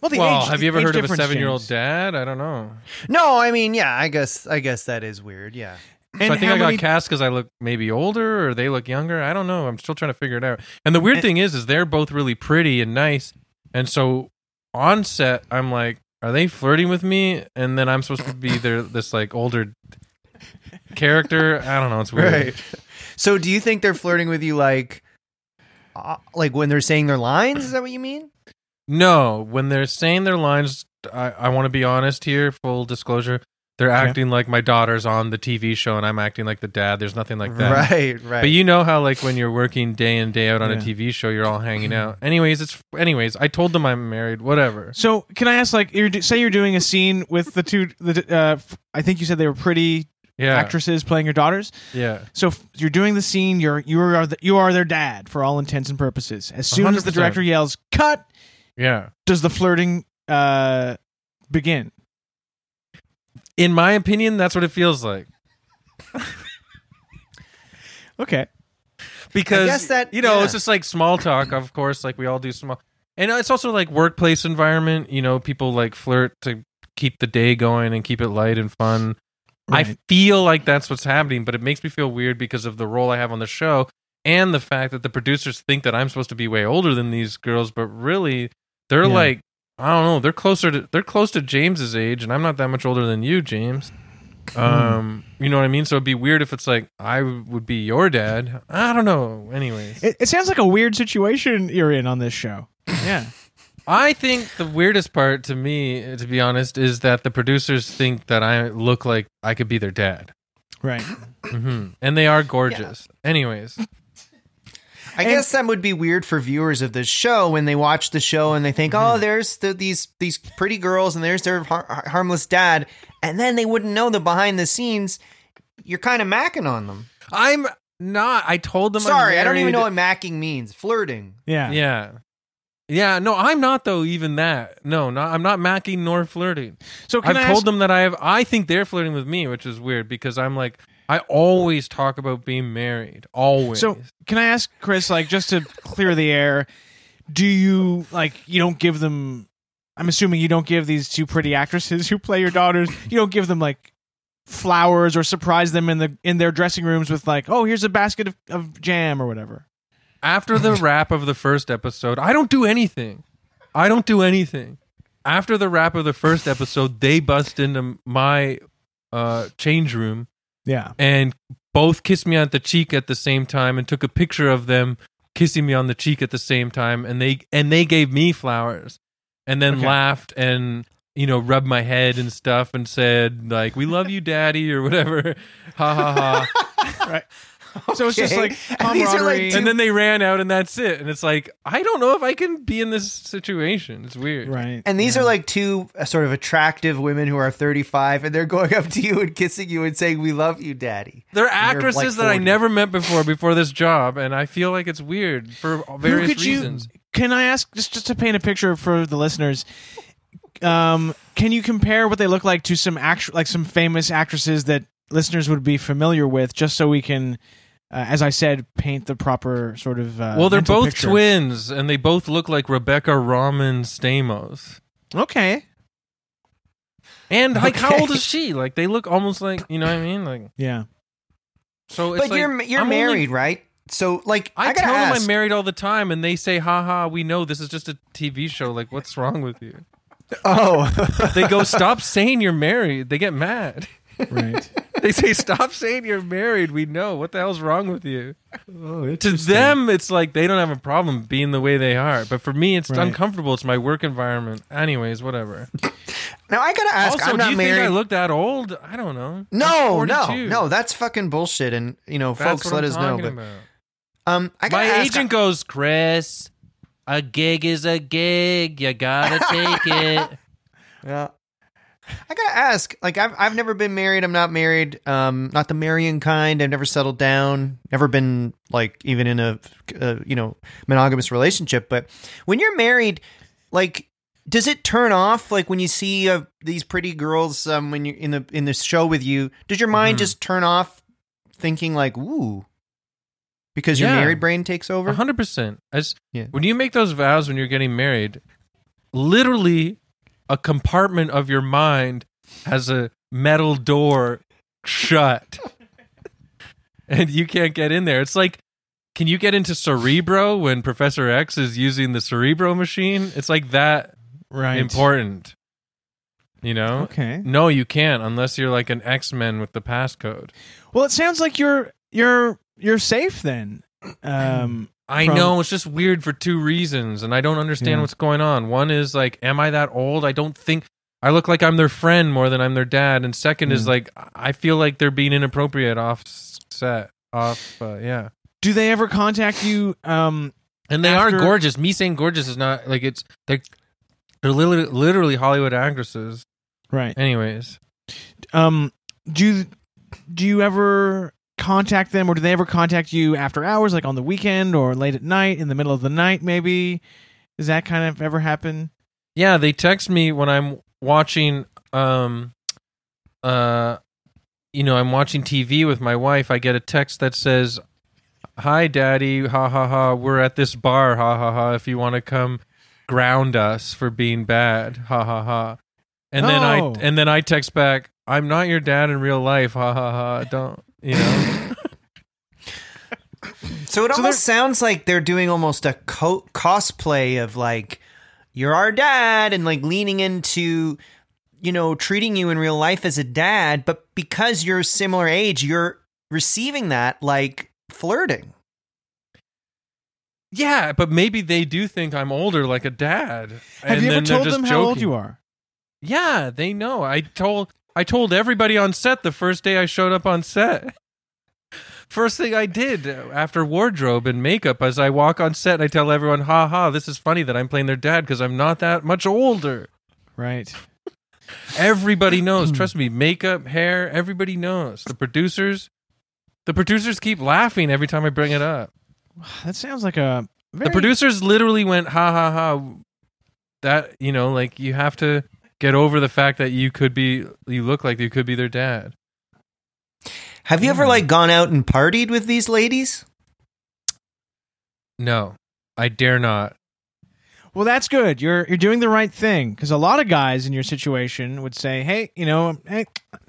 Well, the well age, have you ever heard of a seven-year-old changes. Dad? I don't know. No, I mean, yeah, I guess, I guess that is weird. Yeah. So and I think I got many... cast because I look maybe older or they look younger. I don't know. I'm still trying to figure it out. And the weird and... thing is, is they're both really pretty and nice. And so on set, I'm like, are they flirting with me? And then I'm supposed to be their this like older character. I don't know. It's weird. Right. So do you think they're flirting with you like, uh, like when they're saying their lines? Is that what you mean? No. When they're saying their lines, I, I want to be honest here, full disclosure. They're acting yeah. like my daughter's on the T V show and I'm acting like the dad. There's nothing like that. Right, right. But you know how like when you're working day in, day out on yeah. a T V show, you're all hanging out. Anyways, it's anyways, I told them I'm married, whatever. So can I ask, like, you're, say you're doing a scene with the two, the, uh, I think you said they were pretty yeah. actresses playing your daughters. Yeah. So f- you're doing the scene. You're you are the, you are their dad for all intents and purposes. As soon one hundred percent as the director yells cut, yeah, does the flirting uh, begin? In my opinion, that's what it feels like. Okay. Because, that, you know, yeah. it's just like small talk, of course, like we all do small. And it's also like workplace environment, you know, people like flirt to keep the day going and keep it light and fun. Right. I feel like that's what's happening, but it makes me feel weird because of the role I have on the show and the fact that the producers think that I'm supposed to be way older than these girls, but really they're yeah. like, I don't know, they're closer to, they're close to James's age and I'm not that much older than you, James. Um, you know what I mean? So it'd be weird if it's like I would be your dad. I don't know. Anyways, it, it sounds like a weird situation you're in on this show. Yeah, I think the weirdest part to me, to be honest, is that the producers think that I look like I could be their dad. Right. Mm-hmm. And they are gorgeous. Yeah. Anyways, I and, guess that would be weird for viewers of this show when they watch the show and they think, mm-hmm. oh, there's the, these these pretty girls and there's their har- harmless dad. And then they wouldn't know the behind the scenes. You're kind of macking on them. I'm not. I told them. Sorry, I don't even know what macking means. Flirting. Yeah. Yeah. Yeah. No, I'm not, though, even that. No, not, I'm not macking nor flirting. So I've told ask- them that I have. I think they're flirting with me, which is weird because I'm like, I always talk about being married. Always. So can I ask, Chris, like, just to clear the air, do you, like, you don't give them, I'm assuming you don't give these two pretty actresses who play your daughters, you don't give them, like, flowers or surprise them in the in their dressing rooms with, like, oh, here's a basket of, of jam or whatever? After the wrap of the first episode, I don't do anything. I don't do anything. After the wrap of the first episode, they bust into my uh, change room. Yeah, and both kissed me on the cheek at the same time, and took a picture of them kissing me on the cheek at the same time, and they and they gave me flowers, and then okay. laughed and you know rubbed my head and stuff, and said like "We love you, Daddy" or whatever, ha ha ha. Right. Okay. So it's just like camaraderie, and, like, and then they ran out, and that's it. And it's like I don't know if I can be in this situation. It's weird, right? And these yeah. are like two uh, sort of attractive women who are thirty-five, and they're going up to you and kissing you and saying, "We love you, Daddy." They're and actresses they're like that I never met before before this job, and I feel like it's weird for various who could reasons. You, can I ask just just to paint a picture for the listeners? Um, can you compare what they look like to some actual, like some famous actresses that listeners would be familiar with, just so we can, uh, as I said, paint the proper sort of. Uh, well, they're both picture. twins, and they both look like Rebecca Romijn-Stamos. Okay. And like, okay. how old is she? Like, they look almost like, you know what I mean? Like, yeah. So, it's but like, you're you're I'm married, only, right? So, like, I, I tell ask. them I'm married all the time, and they say, "Ha ha, we know this is just a T V show. Like, what's wrong with you?" Oh, they go, "Stop saying you're married." They get mad. Right. They say, "Stop saying you're married. We know. What the hell's wrong with you?" Oh, to them, it's like they don't have a problem being the way they are. But for me, it's right. uncomfortable. It's my work environment. Anyways, whatever. Now, I got to ask, also, I'm not married. Also, do you married. think I look that old? I don't know. No, no, no. That's fucking bullshit. And, you know, that's folks, let I'm us know. But, um, I gotta my ask, agent I- goes, "Chris, a gig is a gig. You got to take it." Yeah. I gotta ask, like, I've I've never been married. I'm not married. Um, not the marrying kind. I've never settled down. Never been like even in a, a you know monogamous relationship. But when you're married, like, does it turn off? Like when you see uh, these pretty girls, um, when you're in the in the show with you, does your mind mm-hmm. just turn off, thinking like, ooh, because yeah. your married brain takes over? one hundred percent As yeah. when you make those vows when you're getting married, literally. A compartment of your mind has a metal door shut, and you can't get in there. It's like, can you get into Cerebro when Professor X is using the Cerebro machine? It's like that right. important, you know? Okay. No, you can't unless you're like an X-Men with the passcode. Well, it sounds like you're you're you're safe then. Um. I From, know, it's just weird for two reasons, and I don't understand yeah. what's going on. One is, like, am I that old? I don't think... I look like I'm their friend more than I'm their dad, and second mm. is, like, I feel like they're being inappropriate off set, off, uh, yeah. Do they ever contact you, um... And they after... are gorgeous. Me saying gorgeous is not, like, it's... They're, they're literally, literally Hollywood actresses. Right. Anyways. Um, do... do you ever contact them, or do they ever contact you after hours, like on the weekend or late at night, in the middle of the night maybe? Does that kind of ever happen? Yeah, they text me when I'm watching, um, uh, you know, I'm watching T V with my wife. I get a text that says, "Hi, Daddy, ha, ha, ha, we're at this bar, ha, ha, ha, if you want to come ground us for being bad, ha, ha, ha." And oh. then I and then I text back, "I'm not your dad in real life, ha, ha, ha, don't." You know. So it so almost sounds like they're doing almost a co- cosplay of like, you're our dad, and like leaning into, you know, treating you in real life as a dad, but because you're a similar age, you're receiving that like flirting. Yeah, but maybe they do think I'm older, like a dad. Have and you ever told them how joking. old you are? Yeah, they know. I told I told everybody on set the first day I showed up on set. First thing I did after wardrobe and makeup as I walk on set, I tell everyone, "Ha ha, this is funny that I'm playing their dad because I'm not that much older." Right. Everybody knows. Trust me, makeup, hair, everybody knows. The producers, the producers keep laughing every time I bring it up. That sounds like a very... The producers literally went, "Ha ha ha." That, you know, like you have to get over the fact that you could be, you look like you could be their dad. Have you ever like gone out and partied with these ladies? No, I dare not. Well, that's good. You're you're doing the right thing, because a lot of guys in your situation would say, "Hey, you know, hey,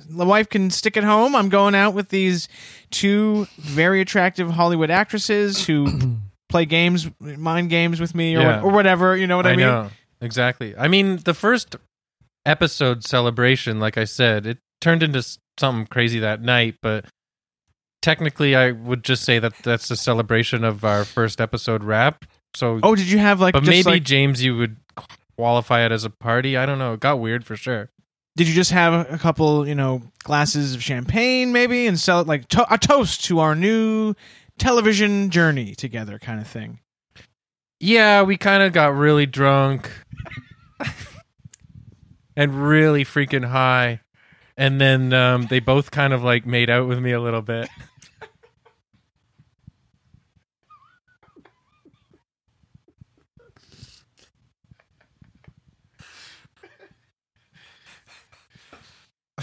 the wife can stick at home. I'm going out with these two very attractive Hollywood actresses who play games, mind games with me, or yeah. or whatever." You know what I, I mean? Know. Exactly. I mean, the first episode celebration, like I said, it turned into something crazy that night, but technically I would just say that that's a celebration of our first episode wrap. So oh did you have like but just maybe like, James, you would qualify it as a party. I don't know, it got weird for sure. Did you just have a couple, you know, glasses of champagne maybe, and sell it like to- a toast to our new television journey together kind of thing? Yeah, we kind of got really drunk and really freaking high. And then um, they both kind of like made out with me a little bit.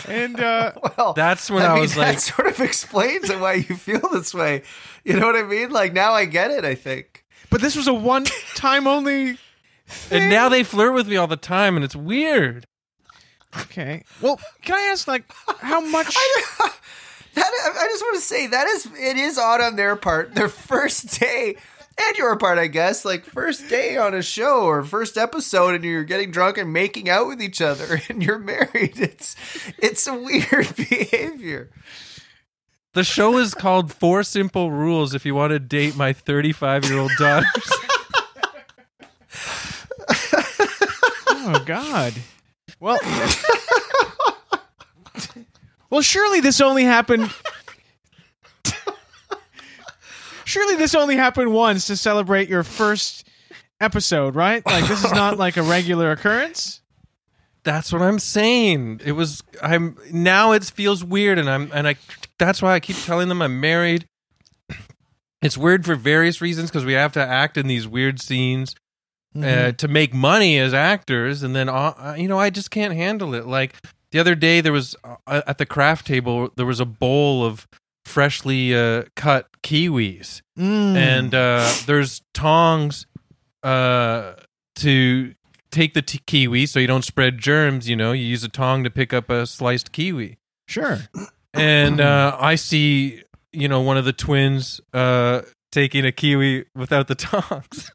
And uh, well, that's when I, I mean, was that like, that sort of explains why you feel this way. You know what I mean? Like now I get it, I think. But this was a one time only thing. And now they flirt with me all the time, and it's weird. Okay. Well, can I ask, like, how much? I, that, I just want to say that is it is odd on their part. Their first day, and your part, I guess, like first day on a show or first episode, and you're getting drunk and making out with each other, and you're married. It's it's a weird behavior. The show is called Four Simple Rules if you want to date my thirty-five-year-old daughter. Oh, God. Well, well, surely this only happened. Surely this only happened once to celebrate your first episode, right? Like this is not like a regular occurrence. That's what I'm saying. It was. I'm now. It feels weird, and I'm and I. That's why I keep telling them I'm married. It's weird for various reasons because we have to act in these weird scenes. Mm-hmm. Uh, to make money as actors, and then uh, you know I just can't handle it. Like the other day, there was uh, at the craft table there was a bowl of freshly uh, cut kiwis, mm. and uh, there's tongs uh, to take the t- kiwi so you don't spread germs. You know, you use a tong to pick up a sliced kiwi. Sure. And uh, I see, you know, one of the twins uh, taking a kiwi without the tongs.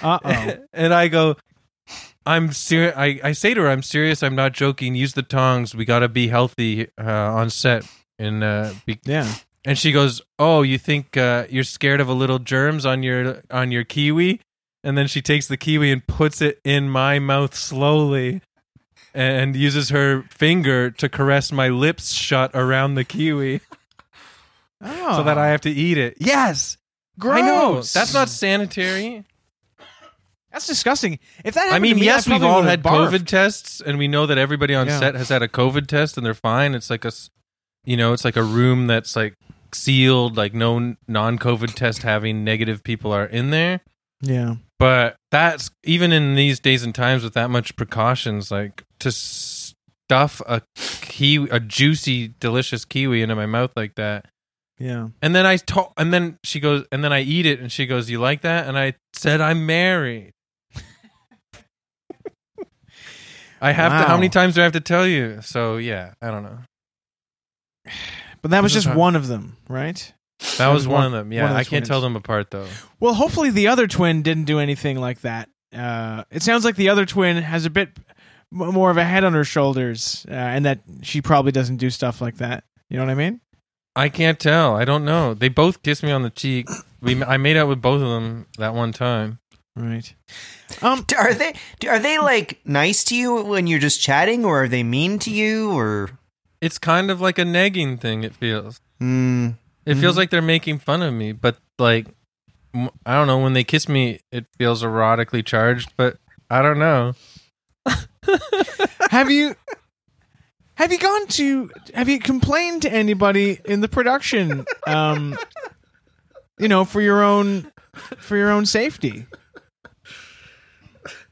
Uh-oh. And I go, I'm serious. I, I say to her, I'm serious. I'm not joking. Use the tongs. We got to be healthy uh, on set. And uh, be- yeah. And she goes, "Oh, you think uh, you're scared of a little germs on your on your kiwi?" And then she takes the kiwi and puts it in my mouth slowly, and uses her finger to caress my lips shut around the kiwi, oh. so that I have to eat it. Yes, gross. I know that's not sanitary. That's disgusting. If that happened I mean, to me, yes, I we've all had barfed. COVID tests, and we know that everybody on yeah. set has had a COVID test, and they're fine. It's like a, You know, it's like a room that's like sealed, like no non-COVID test having negative people are in there. Yeah. But that's, even in these days and times with that much precautions, like to stuff a kiwi, a juicy, delicious kiwi into my mouth like that. Yeah. And then I told, and then she goes, and then I eat it and she goes, "You like that?" And I said, "I'm married." I have wow. to, how many times do I have to tell you? So yeah, I don't know. But that was just hard. One of them, right? That, that was, was one, one of them. Yeah, of the I twins. Can't tell them apart though. Well, hopefully the other twin didn't do anything like that. Uh, it sounds like the other twin has a bit more of a head on her shoulders, uh, and that she probably doesn't do stuff like that. You know what I mean? I can't tell. I don't know. They both kissed me on the cheek. We I made out with both of them that one time. Right. Um, are they are they like nice to you when you're just chatting, or are they mean to you, or? It's kind of like a negging thing, it feels. Mm. It mm-hmm. feels like they're making fun of me, but like, I don't know, when they kiss me, it feels erotically charged, but I don't know. Have you Have you gone to have you complained to anybody in the production um you know, for your own for your own safety?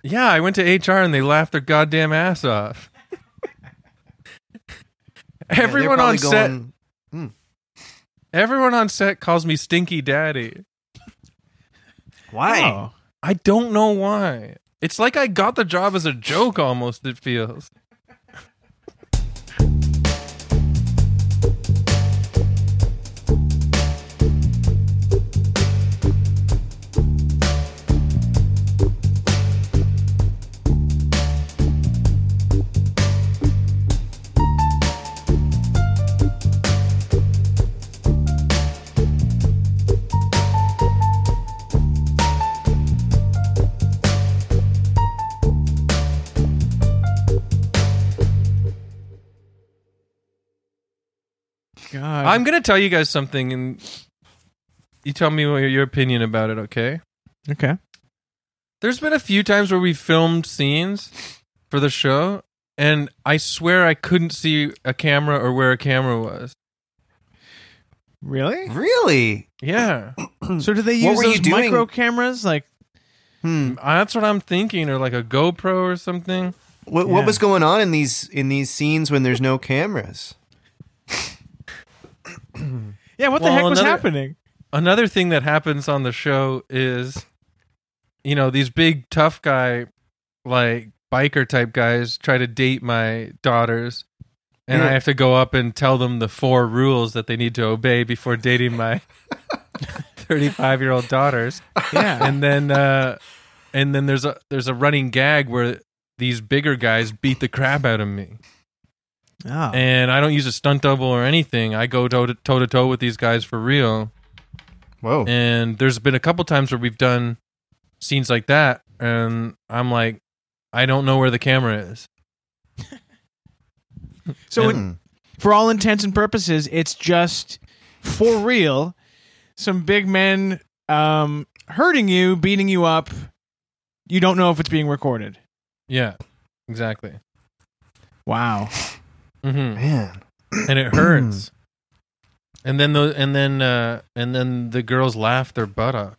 Yeah, I went to H R and they laughed their goddamn ass off. Everyone yeah, on set going, hmm. Everyone on set calls me Stinky Daddy. Why? Oh, I don't know why. It's like I got the job as a joke almost, it feels. God. I'm going to tell you guys something, and you tell me what your, your opinion about it, okay? Okay. There's been a few times where we filmed scenes for the show, and I swear I couldn't see a camera or where a camera was. Really? Really? Yeah. So do they use those doing? micro cameras? Like, hmm. That's what I'm thinking, or like a GoPro or something. What, yeah. what was going on in these in these scenes when there's no cameras? Yeah, what the well, heck was another, happening? Another thing that happens on the show is, you know, these big tough guy, like biker type guys try to date my daughters, and yeah. I have to go up and tell them the four rules that they need to obey before dating my thirty-five-year-old daughters. Yeah, and then uh, and then there's a there's a running gag where these bigger guys beat the crap out of me. Oh. And I don't use a stunt double or anything. I go toe to, toe to toe with these guys for real. Whoa. And there's been a couple times where we've done scenes like that, and I'm like, I don't know where the camera is. So and, it, for all intents and purposes, it's just, for real, some big men um, hurting you, beating you up. You don't know if it's being recorded. Yeah, exactly. Wow. Mm-hmm. Man, and it hurts. and then the and then uh, and then the girls laugh their butt off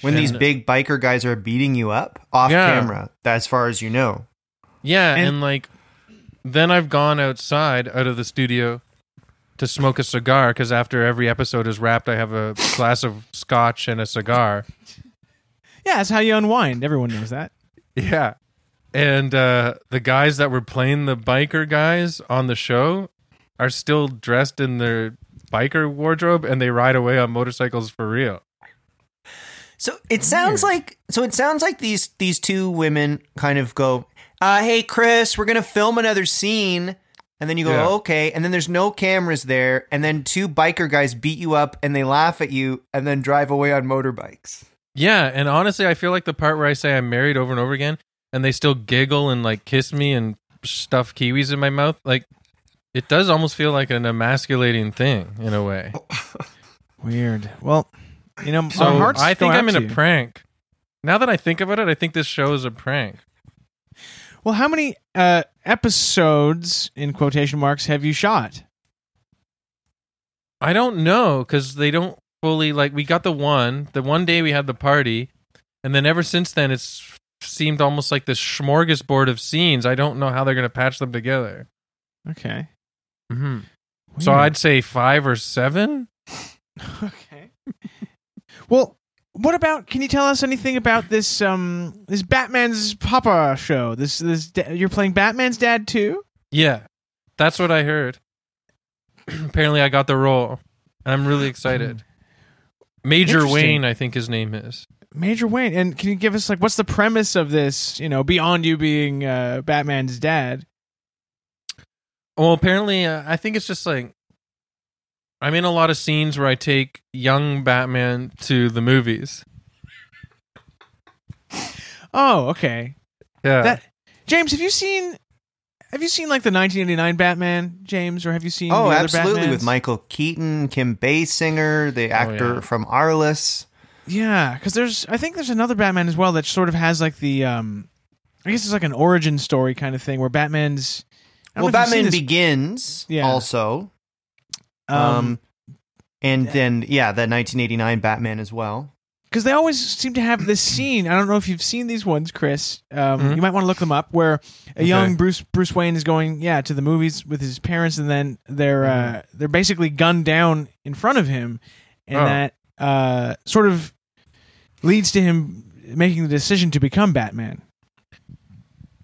when and, these big biker guys are beating you up off yeah. camera. As far as you know, yeah. And, and like, then I've gone outside out of the studio to smoke a cigar, because after every episode is wrapped, I have a glass of scotch and a cigar. Yeah, that's how you unwind. Everyone knows that. Yeah. And uh, the guys that were playing the biker guys on the show are still dressed in their biker wardrobe, and they ride away on motorcycles for real. So it sounds Weird. like so it sounds like these these two women kind of go, uh, "Hey, Chris, we're gonna film another scene," and then you go, yeah. "Okay," and then there's no cameras there, and then two biker guys beat you up, and they laugh at you, and then drive away on motorbikes. Yeah, and honestly, I feel like the part where I say I'm married over and over again, and they still giggle and like kiss me and stuff kiwis in my mouth. Like, it does almost feel like an emasculating thing in a way. Weird. Well, you know, so I think I'm in a prank. Now that I think about it, I think this show is a prank. Well, how many uh, episodes in quotation marks have you shot? I don't know, because they don't fully, like, we got the one, the one day we had the party, and then ever since then, it's seemed almost like this smorgasbord of scenes. I don't know how they're going to patch them together. Okay. Mm-hmm. So I'd say five or seven. Okay. Well, what about? Can you tell us anything about this? Um, this Batman's Papa show. This this you're playing Batman's dad too? Yeah, that's what I heard. Apparently, I got the role. I'm really excited. Major Wayne, I think his name is. Major Wayne. And can you give us, like, what's the premise of this? You know, beyond you being uh, Batman's dad. Well, apparently, uh, I think it's just like, I'm in a lot of scenes where I take young Batman to the movies. Oh, okay. Yeah. That, James, have you seen, have you seen like the nineteen eighty-nine Batman, James, or have you seen? Oh, the other absolutely, Batmans? With Michael Keaton, Kim Basinger, the actor oh, yeah. from Arliss. Yeah, because there's, I think there's another Batman as well that sort of has like the, um, I guess it's like an origin story kind of thing where Batman's. Well, Batman Begins yeah. also, um, um, and yeah. then yeah, the nineteen eighty-nine Batman as well. Because they always seem to have this scene. I don't know if you've seen these ones, Chris. Um, mm-hmm. You might want to look them up. Where a okay. young Bruce Bruce Wayne is going, yeah, to the movies with his parents, and then they're mm-hmm. uh, they're basically gunned down in front of him, and oh. that uh, sort of leads to him making the decision to become Batman.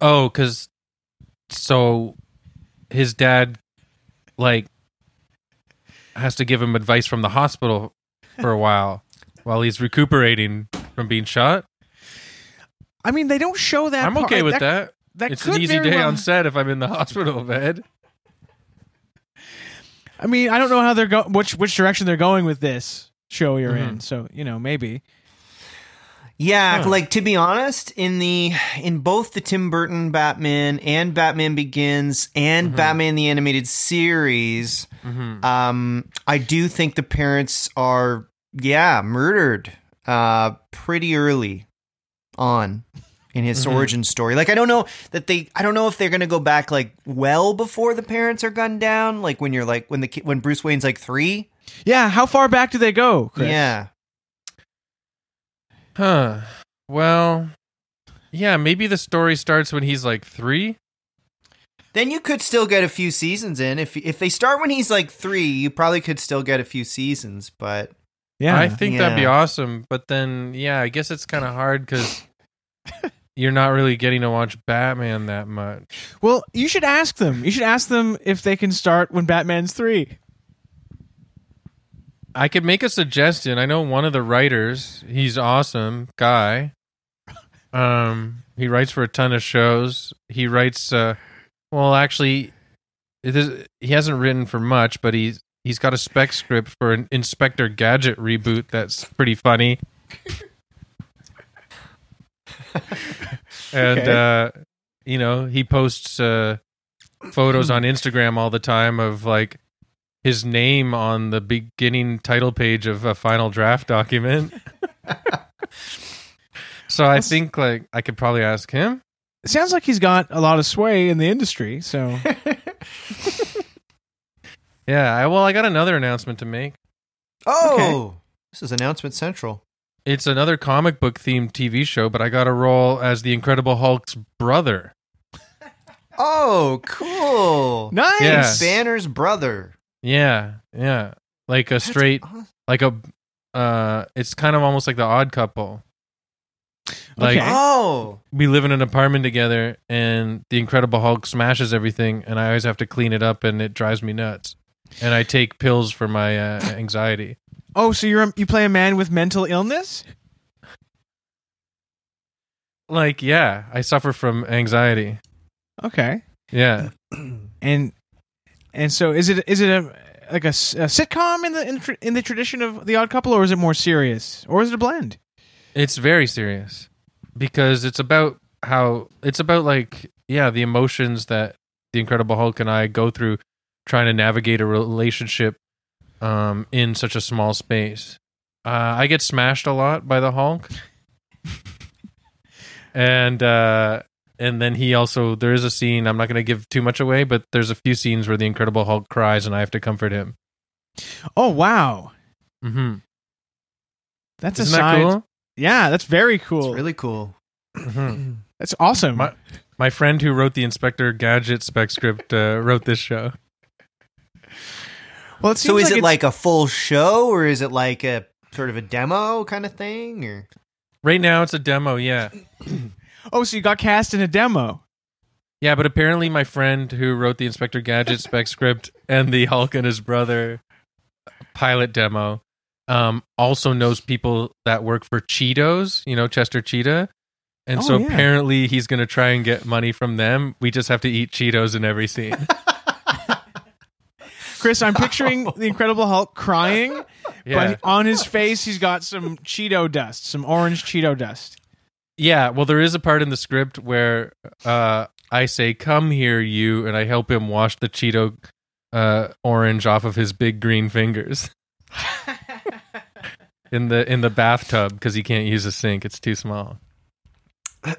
Oh, because so. His dad, like, has to give him advice from the hospital for a while while he's recuperating from being shot. I mean, they don't show that. I'm okay part. with that. that. that it's could an easy day well. on set if I'm in the hospital bed. I mean, I don't know how they're go- which which direction they're going with this show you're mm-hmm. in. So, you know, maybe. Yeah, huh. like, to be honest, in the in both the Tim Burton Batman and Batman Begins and mm-hmm. Batman the Animated Series, mm-hmm. um, I do think the parents are, yeah, murdered uh, pretty early on in his mm-hmm. origin story. Like, I don't know that they, I don't know if they're going to go back, like, well before the parents are gunned down, like, when you're, like, when the ki- when Bruce Wayne's, like, three. Yeah, how far back do they go, Chris? Yeah. Huh. Well, yeah, maybe the story starts when he's like three. Then you could still get a few seasons in. If if they start when he's like three, you probably could still get a few seasons, but... Yeah, I think yeah. that'd be awesome. But then, yeah, I guess it's kind of hard because you're not really getting to watch Batman that much. Well, you should ask them. You should ask them if they can start when Batman's three. I could make a suggestion. I know one of the writers, he's awesome guy. Um, he writes for a ton of shows. He writes, uh, well, actually, it is, he hasn't written for much, but he's, he's got a spec script for an Inspector Gadget reboot that's pretty funny. And, okay. uh, you know, he posts uh, photos on Instagram all the time of, like, his name on the beginning title page of a final draft document. So I think, like, I could probably ask him. It sounds like he's got a lot of sway in the industry, so. Yeah, I, well, I got another announcement to make. Oh, okay. This is Announcement Central. It's another comic book themed T V show, but I got a role as the Incredible Hulk's brother. Oh, cool. Nice. Yeah. Banner's brother. Yeah, yeah, like a straight, awesome. like a, uh, it's kind of almost like The Odd Couple. Like, okay. oh, we live in an apartment together, and the Incredible Hulk smashes everything, and I always have to clean it up, and it drives me nuts. And I take pills for my uh, anxiety. Oh, so you're a, you play a man with mental illness? Like, yeah, I suffer from anxiety. Okay. Yeah, and. And so, is it is it a like a, a sitcom in the in, tr- in the tradition of The Odd Couple, or is it more serious, or is it a blend? It's very serious because it's about how it's about like yeah the emotions that the Incredible Hulk and I go through trying to navigate a relationship um, in such a small space. Uh, I get smashed a lot by the Hulk, and. Uh, And then he also, there is a scene, I'm not going to give too much away, but there's a few scenes where the Incredible Hulk cries and I have to comfort him. Oh, wow. Mm-hmm. That's Isn't a side. That cool? Yeah, that's very cool. It's really cool. Mm-hmm. That's awesome. My, my friend who wrote the Inspector Gadget spec script uh, wrote this show. Well, it seems so is like it like a full show, or is it like a sort of a demo kind of thing? Or right now it's a demo, yeah. Oh, so you got cast in a demo. Yeah, but apparently my friend who wrote the Inspector Gadget spec script and the Hulk and his brother pilot demo um, also knows people that work for Cheetos, you know, Chester Cheetah. And oh, so yeah. apparently he's going to try and get money from them. We just have to eat Cheetos in every scene. Chris, I'm picturing the Incredible Hulk crying, yeah. but on his face he's got some Cheeto dust, some orange Cheeto dust. Yeah, well, there is a part in the script where uh, I say, come here, you, and I help him wash the Cheeto uh, orange off of his big green fingers in the in the bathtub because he can't use a sink. It's too small. Wow.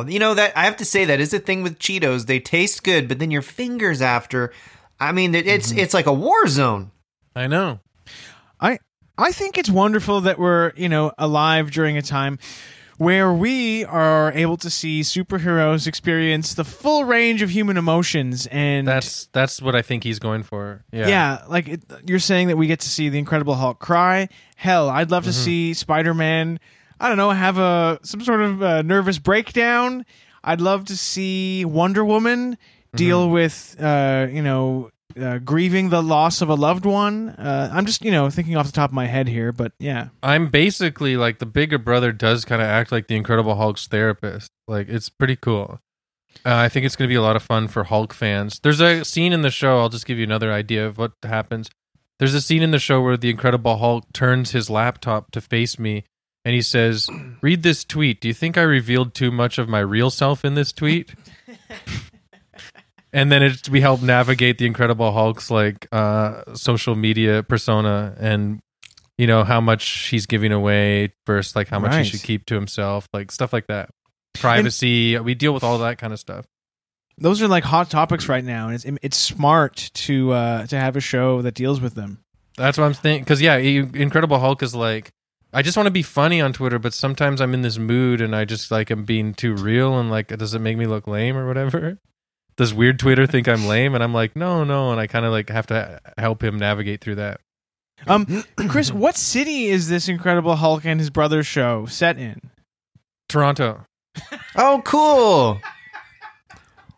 Mm-hmm. You know, that I have to say that is the thing with Cheetos. They taste good, but then your fingers after, I mean, it's mm-hmm. it's like a war zone. I know. I I think it's wonderful that we're, you know, alive during a time where we are able to see superheroes experience the full range of human emotions, and that's that's what I think he's going for. Yeah, yeah, like it, you're saying that we get to see the Incredible Hulk cry. Hell, I'd love mm-hmm. to see Spider-Man, I don't know, have a some sort of uh, nervous breakdown. I'd love to see Wonder Woman deal mm-hmm. with, uh, you know, uh, grieving the loss of a loved one. Uh, I'm just, you know, thinking off the top of my head here, but yeah. I'm basically like the bigger brother does kind of act like the Incredible Hulk's therapist. Like, it's pretty cool. Uh, I think it's going to be a lot of fun for Hulk fans. There's a scene in the show, I'll just give you another idea of what happens. There's a scene in the show where the Incredible Hulk turns his laptop to face me, and he says, read this tweet. Do you think I revealed too much of my real self in this tweet? And then it, we help navigate the Incredible Hulk's like uh, social media persona, and you know how much he's giving away versus like how much right. he should keep to himself, like stuff like that. Privacy. And we deal with all that kind of stuff. Those are like hot topics right now, and it's it's smart to uh, to have a show that deals with them. That's what I'm thinking. Because yeah, Incredible Hulk is like, I just want to be funny on Twitter, but sometimes I'm in this mood and I just like am being too real and like, does it make me look lame or whatever? Does weird Twitter think I'm lame? And I'm like, no, no. And I kind of like have to help him navigate through that. Um, Chris, what city is this Incredible Hulk and his brother show set in? Toronto. Oh, cool.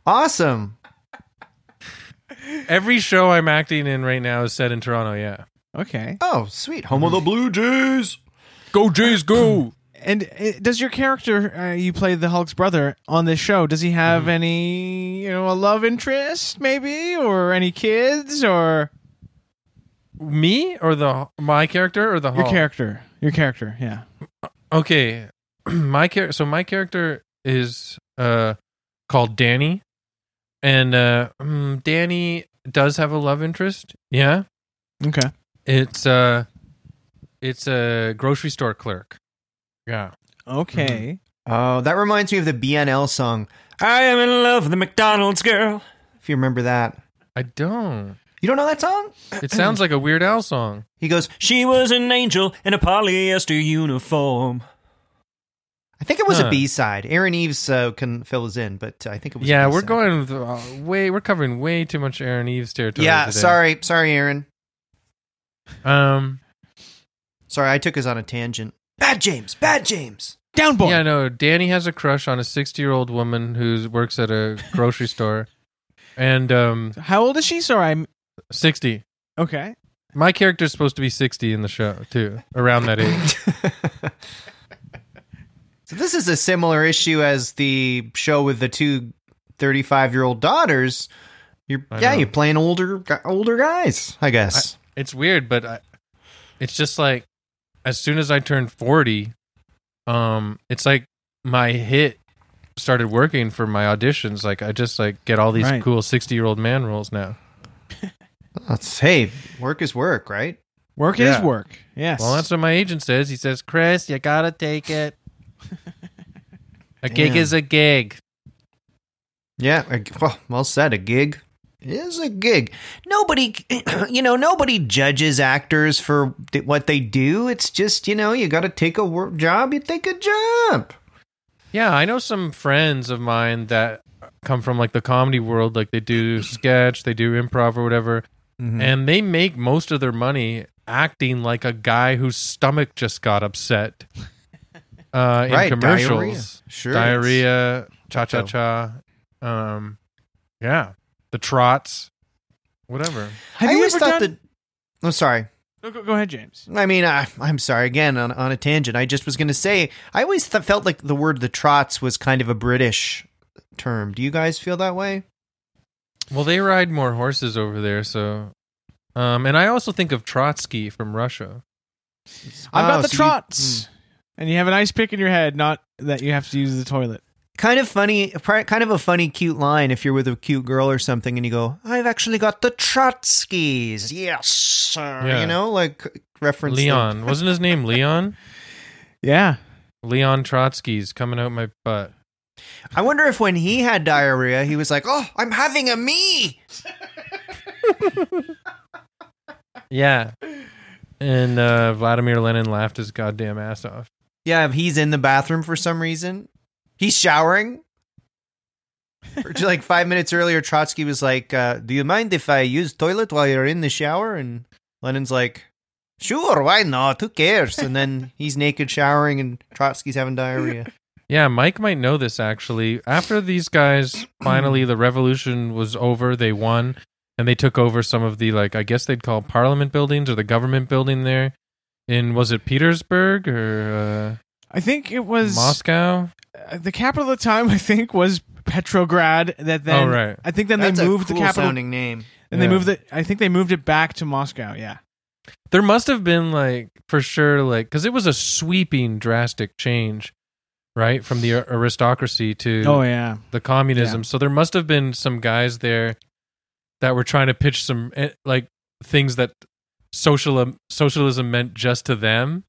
Awesome. Every show I'm acting in right now is set in Toronto. Yeah. Okay. Oh, sweet. Home of the Blue Jays. Go Jays, go! And uh, does your character, uh, you play the Hulk's brother on this show, does he have mm. any, you know, a love interest maybe, or any kids, or me, or the my character, or the Hulk? Your character, your character, yeah. Okay, my char- So my character is uh, called Danny, and uh, Danny does have a love interest. Yeah. Okay. It's uh. It's a grocery store clerk. Yeah. Okay. Mm-hmm. Oh, that reminds me of the B N L song, I am in love with the McDonald's girl. If you remember that. I don't. You don't know that song? It sounds like a Weird Al song. He goes, she was an angel in a polyester uniform. I think it was huh. a B-side. Aaron Eves uh, can fill us in, but I think it was yeah, a B-side. Yeah, we're going with, uh, way, we're covering way too much Aaron Eves territory Yeah, today. sorry. Sorry, Aaron. Um... Sorry, I took us on a tangent. Bad James, bad James. Down boy. Yeah, no, Danny has a crush on a sixty-year-old woman who works at a grocery store. And um, how old is she? Sorry, I'm sixty. Okay. My character's supposed to be sixty in the show, too, around that age. So this is a similar issue as the show with the two thirty-five-year-old daughters. You're, yeah, you're playing older older guys, I guess. I, it's weird, but I, it's just like, as soon as I turned forty, um, it's like my hit started working for my auditions. Like I just like get all these right. cool sixty-year-old man roles now. That's, hey, work is work, right? Work yeah. is work. Yes. Well, that's what my agent says. He says, "Chris, you gotta take it. A gig is a gig." Yeah. Well, well said. A gig is a gig. Nobody, you know, nobody judges actors for what they do. It's just, you know, you got to take a work job, you take a job. Yeah, I know some friends of mine that come from like the comedy world, like they do sketch, they do improv or whatever, mm-hmm. and they make most of their money acting like a guy whose stomach just got upset uh, in right, commercials. Diarrhea, sure, diarrhea cha-cha-cha. Um, yeah. The trots, whatever. Have I you always ever thought done... that. I'm sorry. No, go, go ahead, James. I mean, I, I'm sorry again on, on a tangent. I just was going to say, I always th- felt like the word "the trots" was kind of a British term. Do you guys feel that way? Well, they ride more horses over there, so. Um, and I also think of Trotsky from Russia. I've got oh, the so trots, you... Mm. And you have an ice pick in your head, not that you have to use the toilet. Kind of funny, kind of a funny, cute line if you're with a cute girl or something and you go, I've actually got the Trotskys. Yes, sir. Yeah. You know, like reference. Leon. Them. Wasn't his name Leon? Yeah. Leon Trotsky's coming out my butt. I wonder if when he had diarrhea, he was like, oh, I'm having a me. Yeah. And uh, Vladimir Lenin laughed his goddamn ass off. Yeah, if he's in the bathroom for some reason. He's showering. Like five minutes earlier, Trotsky was like, uh, do you mind if I use toilet while you're in the shower? And Lenin's like, sure, why not? Who cares? And then he's naked showering and Trotsky's having diarrhea. Yeah, Mike might know this, actually. After these guys, finally, the revolution was over. They won. And they took over some of the, like, I guess they'd call parliament buildings or the government building there. In, was it Petersburg or... Uh, I think it was... Moscow? The capital at the time, I think, was Petrograd. That then, oh, right. I think then That's they moved a cool the capital sounding name, and yeah. they moved it. I think they moved it back to Moscow. Yeah, there must have been like for sure, like because it was a sweeping, drastic change, right, from the aristocracy to oh yeah the communism. Yeah. So there must have been some guys there that were trying to pitch some like things that social socialism meant just to them.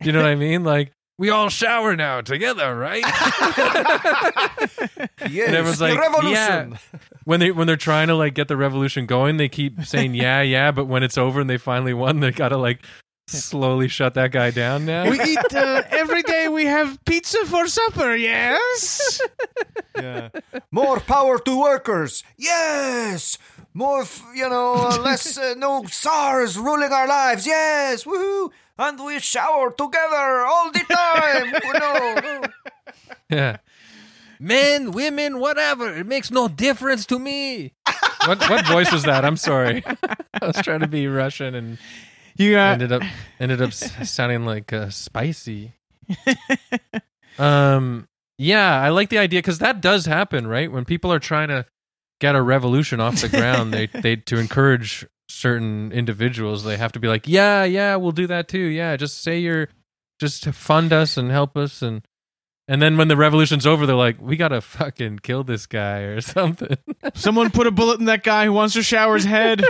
You know what I mean? Like. We all shower now together, right? Yes, and everyone's like, the revolution. Yeah. When they when they're trying to like get the revolution going, they keep saying yeah, yeah, but when it's over and they finally won, they gotta like slowly shut that guy down now. We eat uh, every day. We have pizza for supper. Yes. Yeah. More power to workers. Yes. More, f- you know, uh, less uh, no SARS ruling our lives. Yes. Woohoo. And we shower together all the time. No, no. Yeah. Men, women, whatever. It makes no difference to me. What what voice was that? I'm sorry. I was trying to be Russian and you got... ended up ended up sounding like uh, spicy. Um yeah, I like the idea cuz that does happen, right? When people are trying to get a revolution off the ground, they they to encourage certain individuals, they have to be like, yeah, yeah, we'll do that too. Yeah, just say you're, just fund us and help us, and and then when the revolution's over, they're like, we gotta fucking kill this guy or something. Someone put a bullet in that guy who wants to shower his head.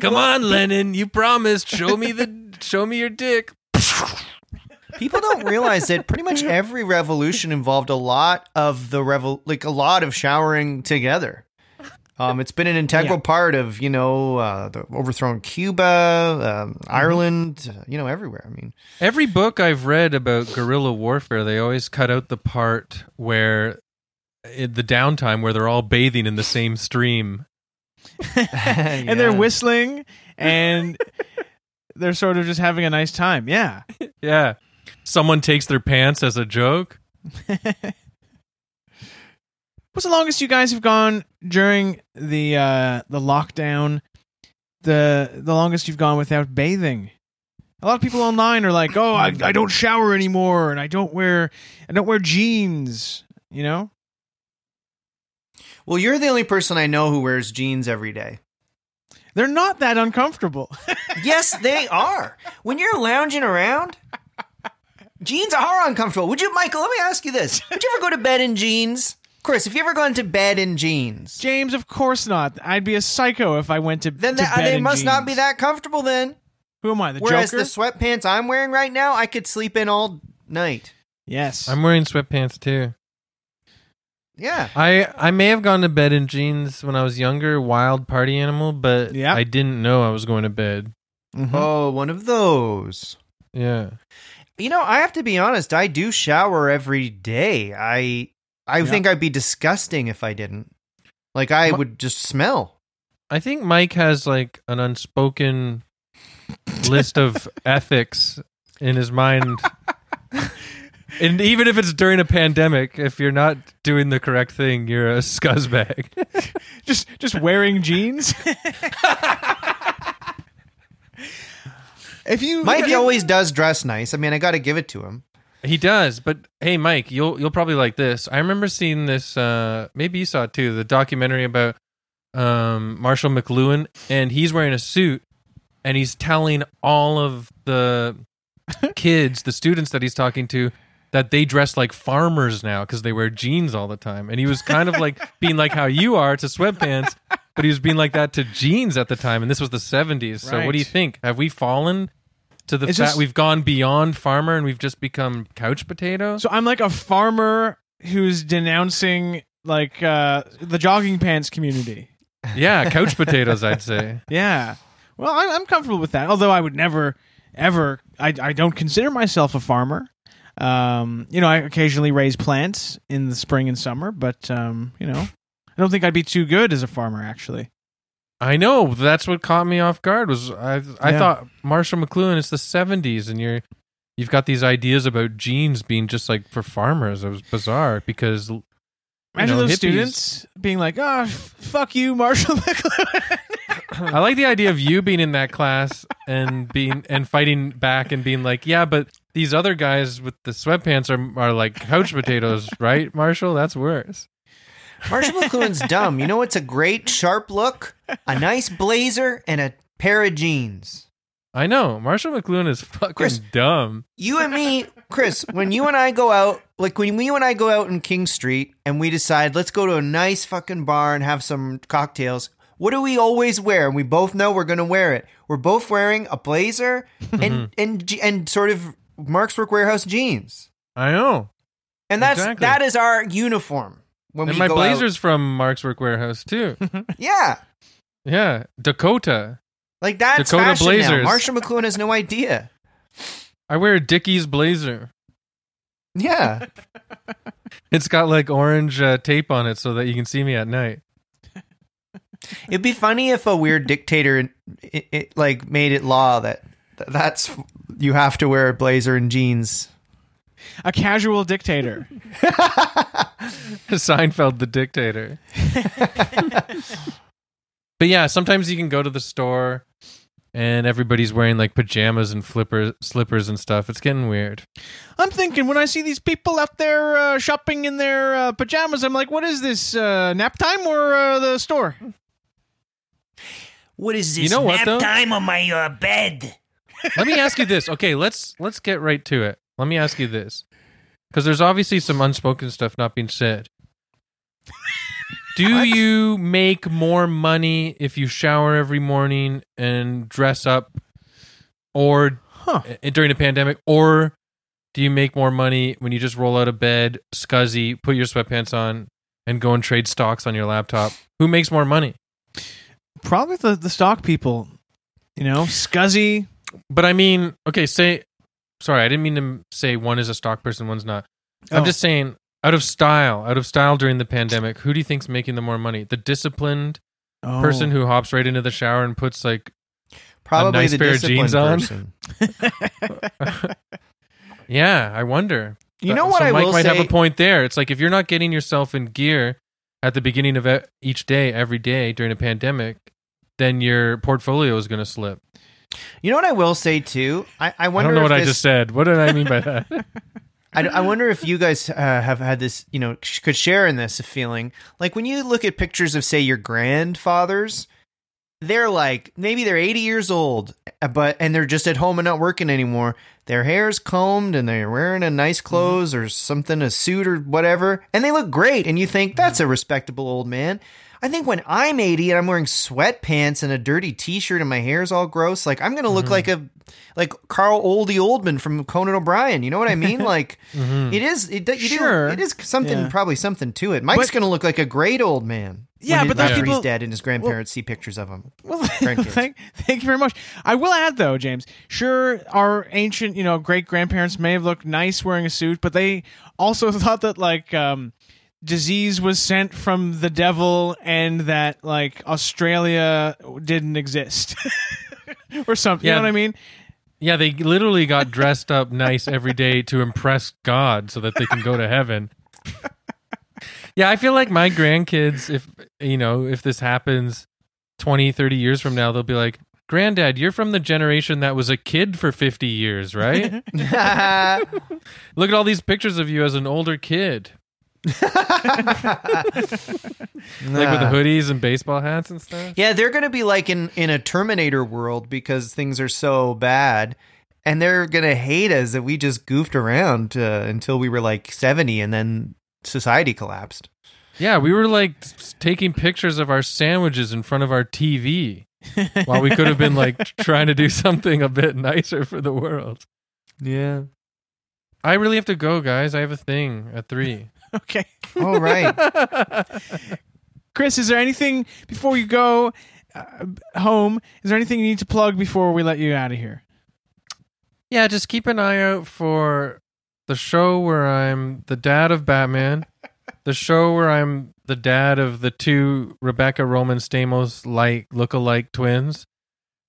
Come on, Lenin, you promised. Show me the, show me your dick. People don't realize that pretty much every revolution involved a lot of the revol, like a lot of showering together. Um, it's been an integral yeah. part of, you know, uh, the overthrown Cuba, um, Ireland, uh, you know, everywhere. I mean, every book I've read about guerrilla warfare, they always cut out the part where it, the downtime where they're all bathing in the same stream. And yeah. they're whistling and they're sort of just having a nice time. Yeah. Yeah. Someone takes their pants as a joke. What's the longest you guys have gone during the uh, the lockdown? The the longest you've gone without bathing? A lot of people online are like, "Oh, I, I don't shower anymore, and I don't wear I don't wear jeans." You know? Well, you're the only person I know who wears jeans every day. They're not that uncomfortable. Yes, they are. When you're lounging around, jeans are uncomfortable. Would you, Michael? Let me ask you this: would you ever go to bed in jeans? Chris, have you ever gone to bed in jeans? James, of course not. I'd be a psycho if I went to, then to that, bed in jeans. They must not be that comfortable then. Who am I, the Whereas Joker? Whereas the sweatpants I'm wearing right now, I could sleep in all night. Yes. I'm wearing sweatpants too. Yeah. I, I may have gone to bed in jeans when I was younger, wild party animal, but yeah. I didn't know I was going to bed. Mm-hmm. Oh, one of those. Yeah. You know, I have to be honest, I do shower every day. I I yeah. think I'd be disgusting if I didn't. Like, I would just smell. I think Mike has, like, an unspoken list of ethics in his mind. And even if it's during a pandemic, if you're not doing the correct thing, you're a scuzzbag. just, just wearing jeans? If you, Mike you know, always does dress nice. I mean, I got to give it to him. He does, but hey, Mike, you'll you'll probably like this. I remember seeing this. Uh, maybe you saw it too. The documentary about um, Marshall McLuhan, and he's wearing a suit, and he's telling all of the kids, the students that he's talking to, that they dress like farmers now because they wear jeans all the time. And he was kind of like being like how you are to sweatpants, but he was being like that to jeans at the time. And this was the seventies. So right. What do you think? Have we fallen? To the fact we've gone beyond farmer and we've just become couch potato. So I'm like a farmer who's denouncing like uh, the jogging pants community. Yeah, couch potatoes, I'd say. Yeah. Well, I'm comfortable with that. Although I would never, ever, I, I don't consider myself a farmer. Um, you know, I occasionally raise plants in the spring and summer, but, um, you know, I don't think I'd be too good as a farmer, actually. I know, that's what caught me off guard. Was I? I yeah. thought Marshall McLuhan. It's the seventies, and you're you've got these ideas about jeans being just like for farmers. It was bizarre because you imagine know, those hippies, students being like, "Oh, fuck you, Marshall McLuhan." I like the idea of you being in that class and being and fighting back and being like, "Yeah, but these other guys with the sweatpants are are like couch potatoes, right, Marshall? That's worse." Marshall McLuhan's dumb. You know what's a great sharp look? A nice blazer and a pair of jeans. I know. Marshall McLuhan is fucking Chris, dumb. You and me, Chris, when you and I go out, like when you and I go out in King Street and we decide, let's go to a nice fucking bar and have some cocktails, what do we always wear? And we both know we're going to wear it. We're both wearing a blazer and, and, and, and sort of Mark's Work Warehouse jeans. I know. And that's exactly. that is our uniform. When and my blazer's out. From Mark's Work Warehouse, too. yeah. Yeah. Dakota. Like, that's Dakota fashion blazers. Now. Marshall McLuhan has no idea. I wear a Dickies blazer. Yeah. It's got, like, orange uh, tape on it so that you can see me at night. It'd be funny if a weird dictator, it, it, like, made it law that that's you have to wear a blazer and jeans. A casual dictator. Seinfeld the dictator. But yeah, sometimes you can go to the store and everybody's wearing like pajamas and flipper, slippers and stuff. It's getting weird. I'm thinking when I see these people out there uh, shopping in their uh, pajamas, I'm like, what is this, uh, nap time or uh, the store? What is this, you know nap what, time on my uh, bed? Let me ask you this. Okay, let's let's get right to it. Let me ask you this, because there's obviously some unspoken stuff not being said. Do you make more money if you shower every morning and dress up or huh. during a pandemic? Or do you make more money when you just roll out of bed, scuzzy, put your sweatpants on, and go and trade stocks on your laptop? Who makes more money? Probably the, the stock people, you know, scuzzy. But I mean, okay, say... Sorry, I didn't mean to say one is a stock person, one's not. Oh. I'm just saying, out of style, out of style during the pandemic, who do you think's making the more money? The disciplined oh. person who hops right into the shower and puts like probably a nice the pair of jeans person. On? Yeah, I wonder. You know what so I Mike will might say... have a point there. It's like if you're not getting yourself in gear at the beginning of each day, every day during a pandemic, then your portfolio is going to slip. You know what I will say too? I, I wonder. I don't know if what this, I just said. What did I mean by that? I, I wonder if you guys uh, have had this, you know, sh- could share in this feeling. Like when you look at pictures of, say, your grandfathers, they're like maybe they're eighty years old, but and they're just at home and not working anymore. Their hair's combed and they're wearing a nice clothes mm-hmm. or something, a suit or whatever, and they look great. And you think that's a respectable old man. I think when I'm eighty and I'm wearing sweatpants and a dirty t-shirt and my hair's all gross, like I'm going to look mm-hmm. like a, like Carl Oldie Oldman from Conan O'Brien. You know what I mean? Like mm-hmm. it is, it, you sure. do, it is something, yeah. probably something to it. Mike's going to look like a great old man. Yeah. When but after people, he's dead and his grandparents well, see pictures of him. Well, thank, thank you very much. I will add though, James, sure. Our ancient, you know, great grandparents may have looked nice wearing a suit, but they also thought that like, um, disease was sent from the devil and that like Australia didn't exist or something. Yeah. You know what I mean? Yeah, they literally got dressed up nice every day to impress God so that they can go to heaven. Yeah, I feel like my grandkids, if you know, if this happens twenty, thirty years from now, they'll be like, Granddad, you're from the generation that was a kid for fifty years, right? Look at all these pictures of you as an older kid. Like with the hoodies and baseball hats and stuff. Yeah, they're gonna be like in in a Terminator world because things are so bad, and they're gonna hate us that we just goofed around uh, until we were like seventy and then society collapsed. Yeah, we were like taking pictures of our sandwiches in front of our T V while we could have been like trying to do something a bit nicer for the world. Yeah, I really have to go, guys. I have a thing at three. Okay. All right. Chris, is there anything before you go uh, home? Is there anything you need to plug before we let you out of here? Yeah, just keep an eye out for the show where I'm the dad of Batman, the show where I'm the dad of the two Rebecca Romijn-Stamos like look-alike twins,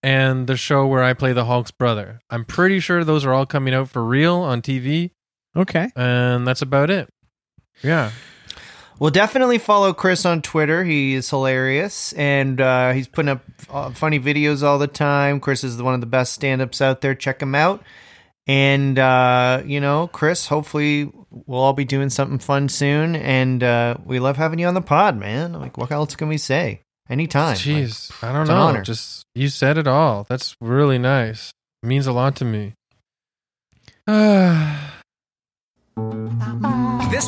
and the show where I play the Hulk's brother. I'm pretty sure those are all coming out for real on T V. Okay. And that's about it. Yeah. Well, definitely follow Chris on Twitter. He is hilarious, and uh, he's putting up uh, funny videos all the time. Chris is one of the best stand-ups out there. Check him out. And, uh, you know, Chris, hopefully we'll all be doing something fun soon, and uh, we love having you on the pod, man. Like, what else can we say? Anytime. Jeez, like, I don't know. Just you said it all. That's really nice. It means a lot to me. Ah. This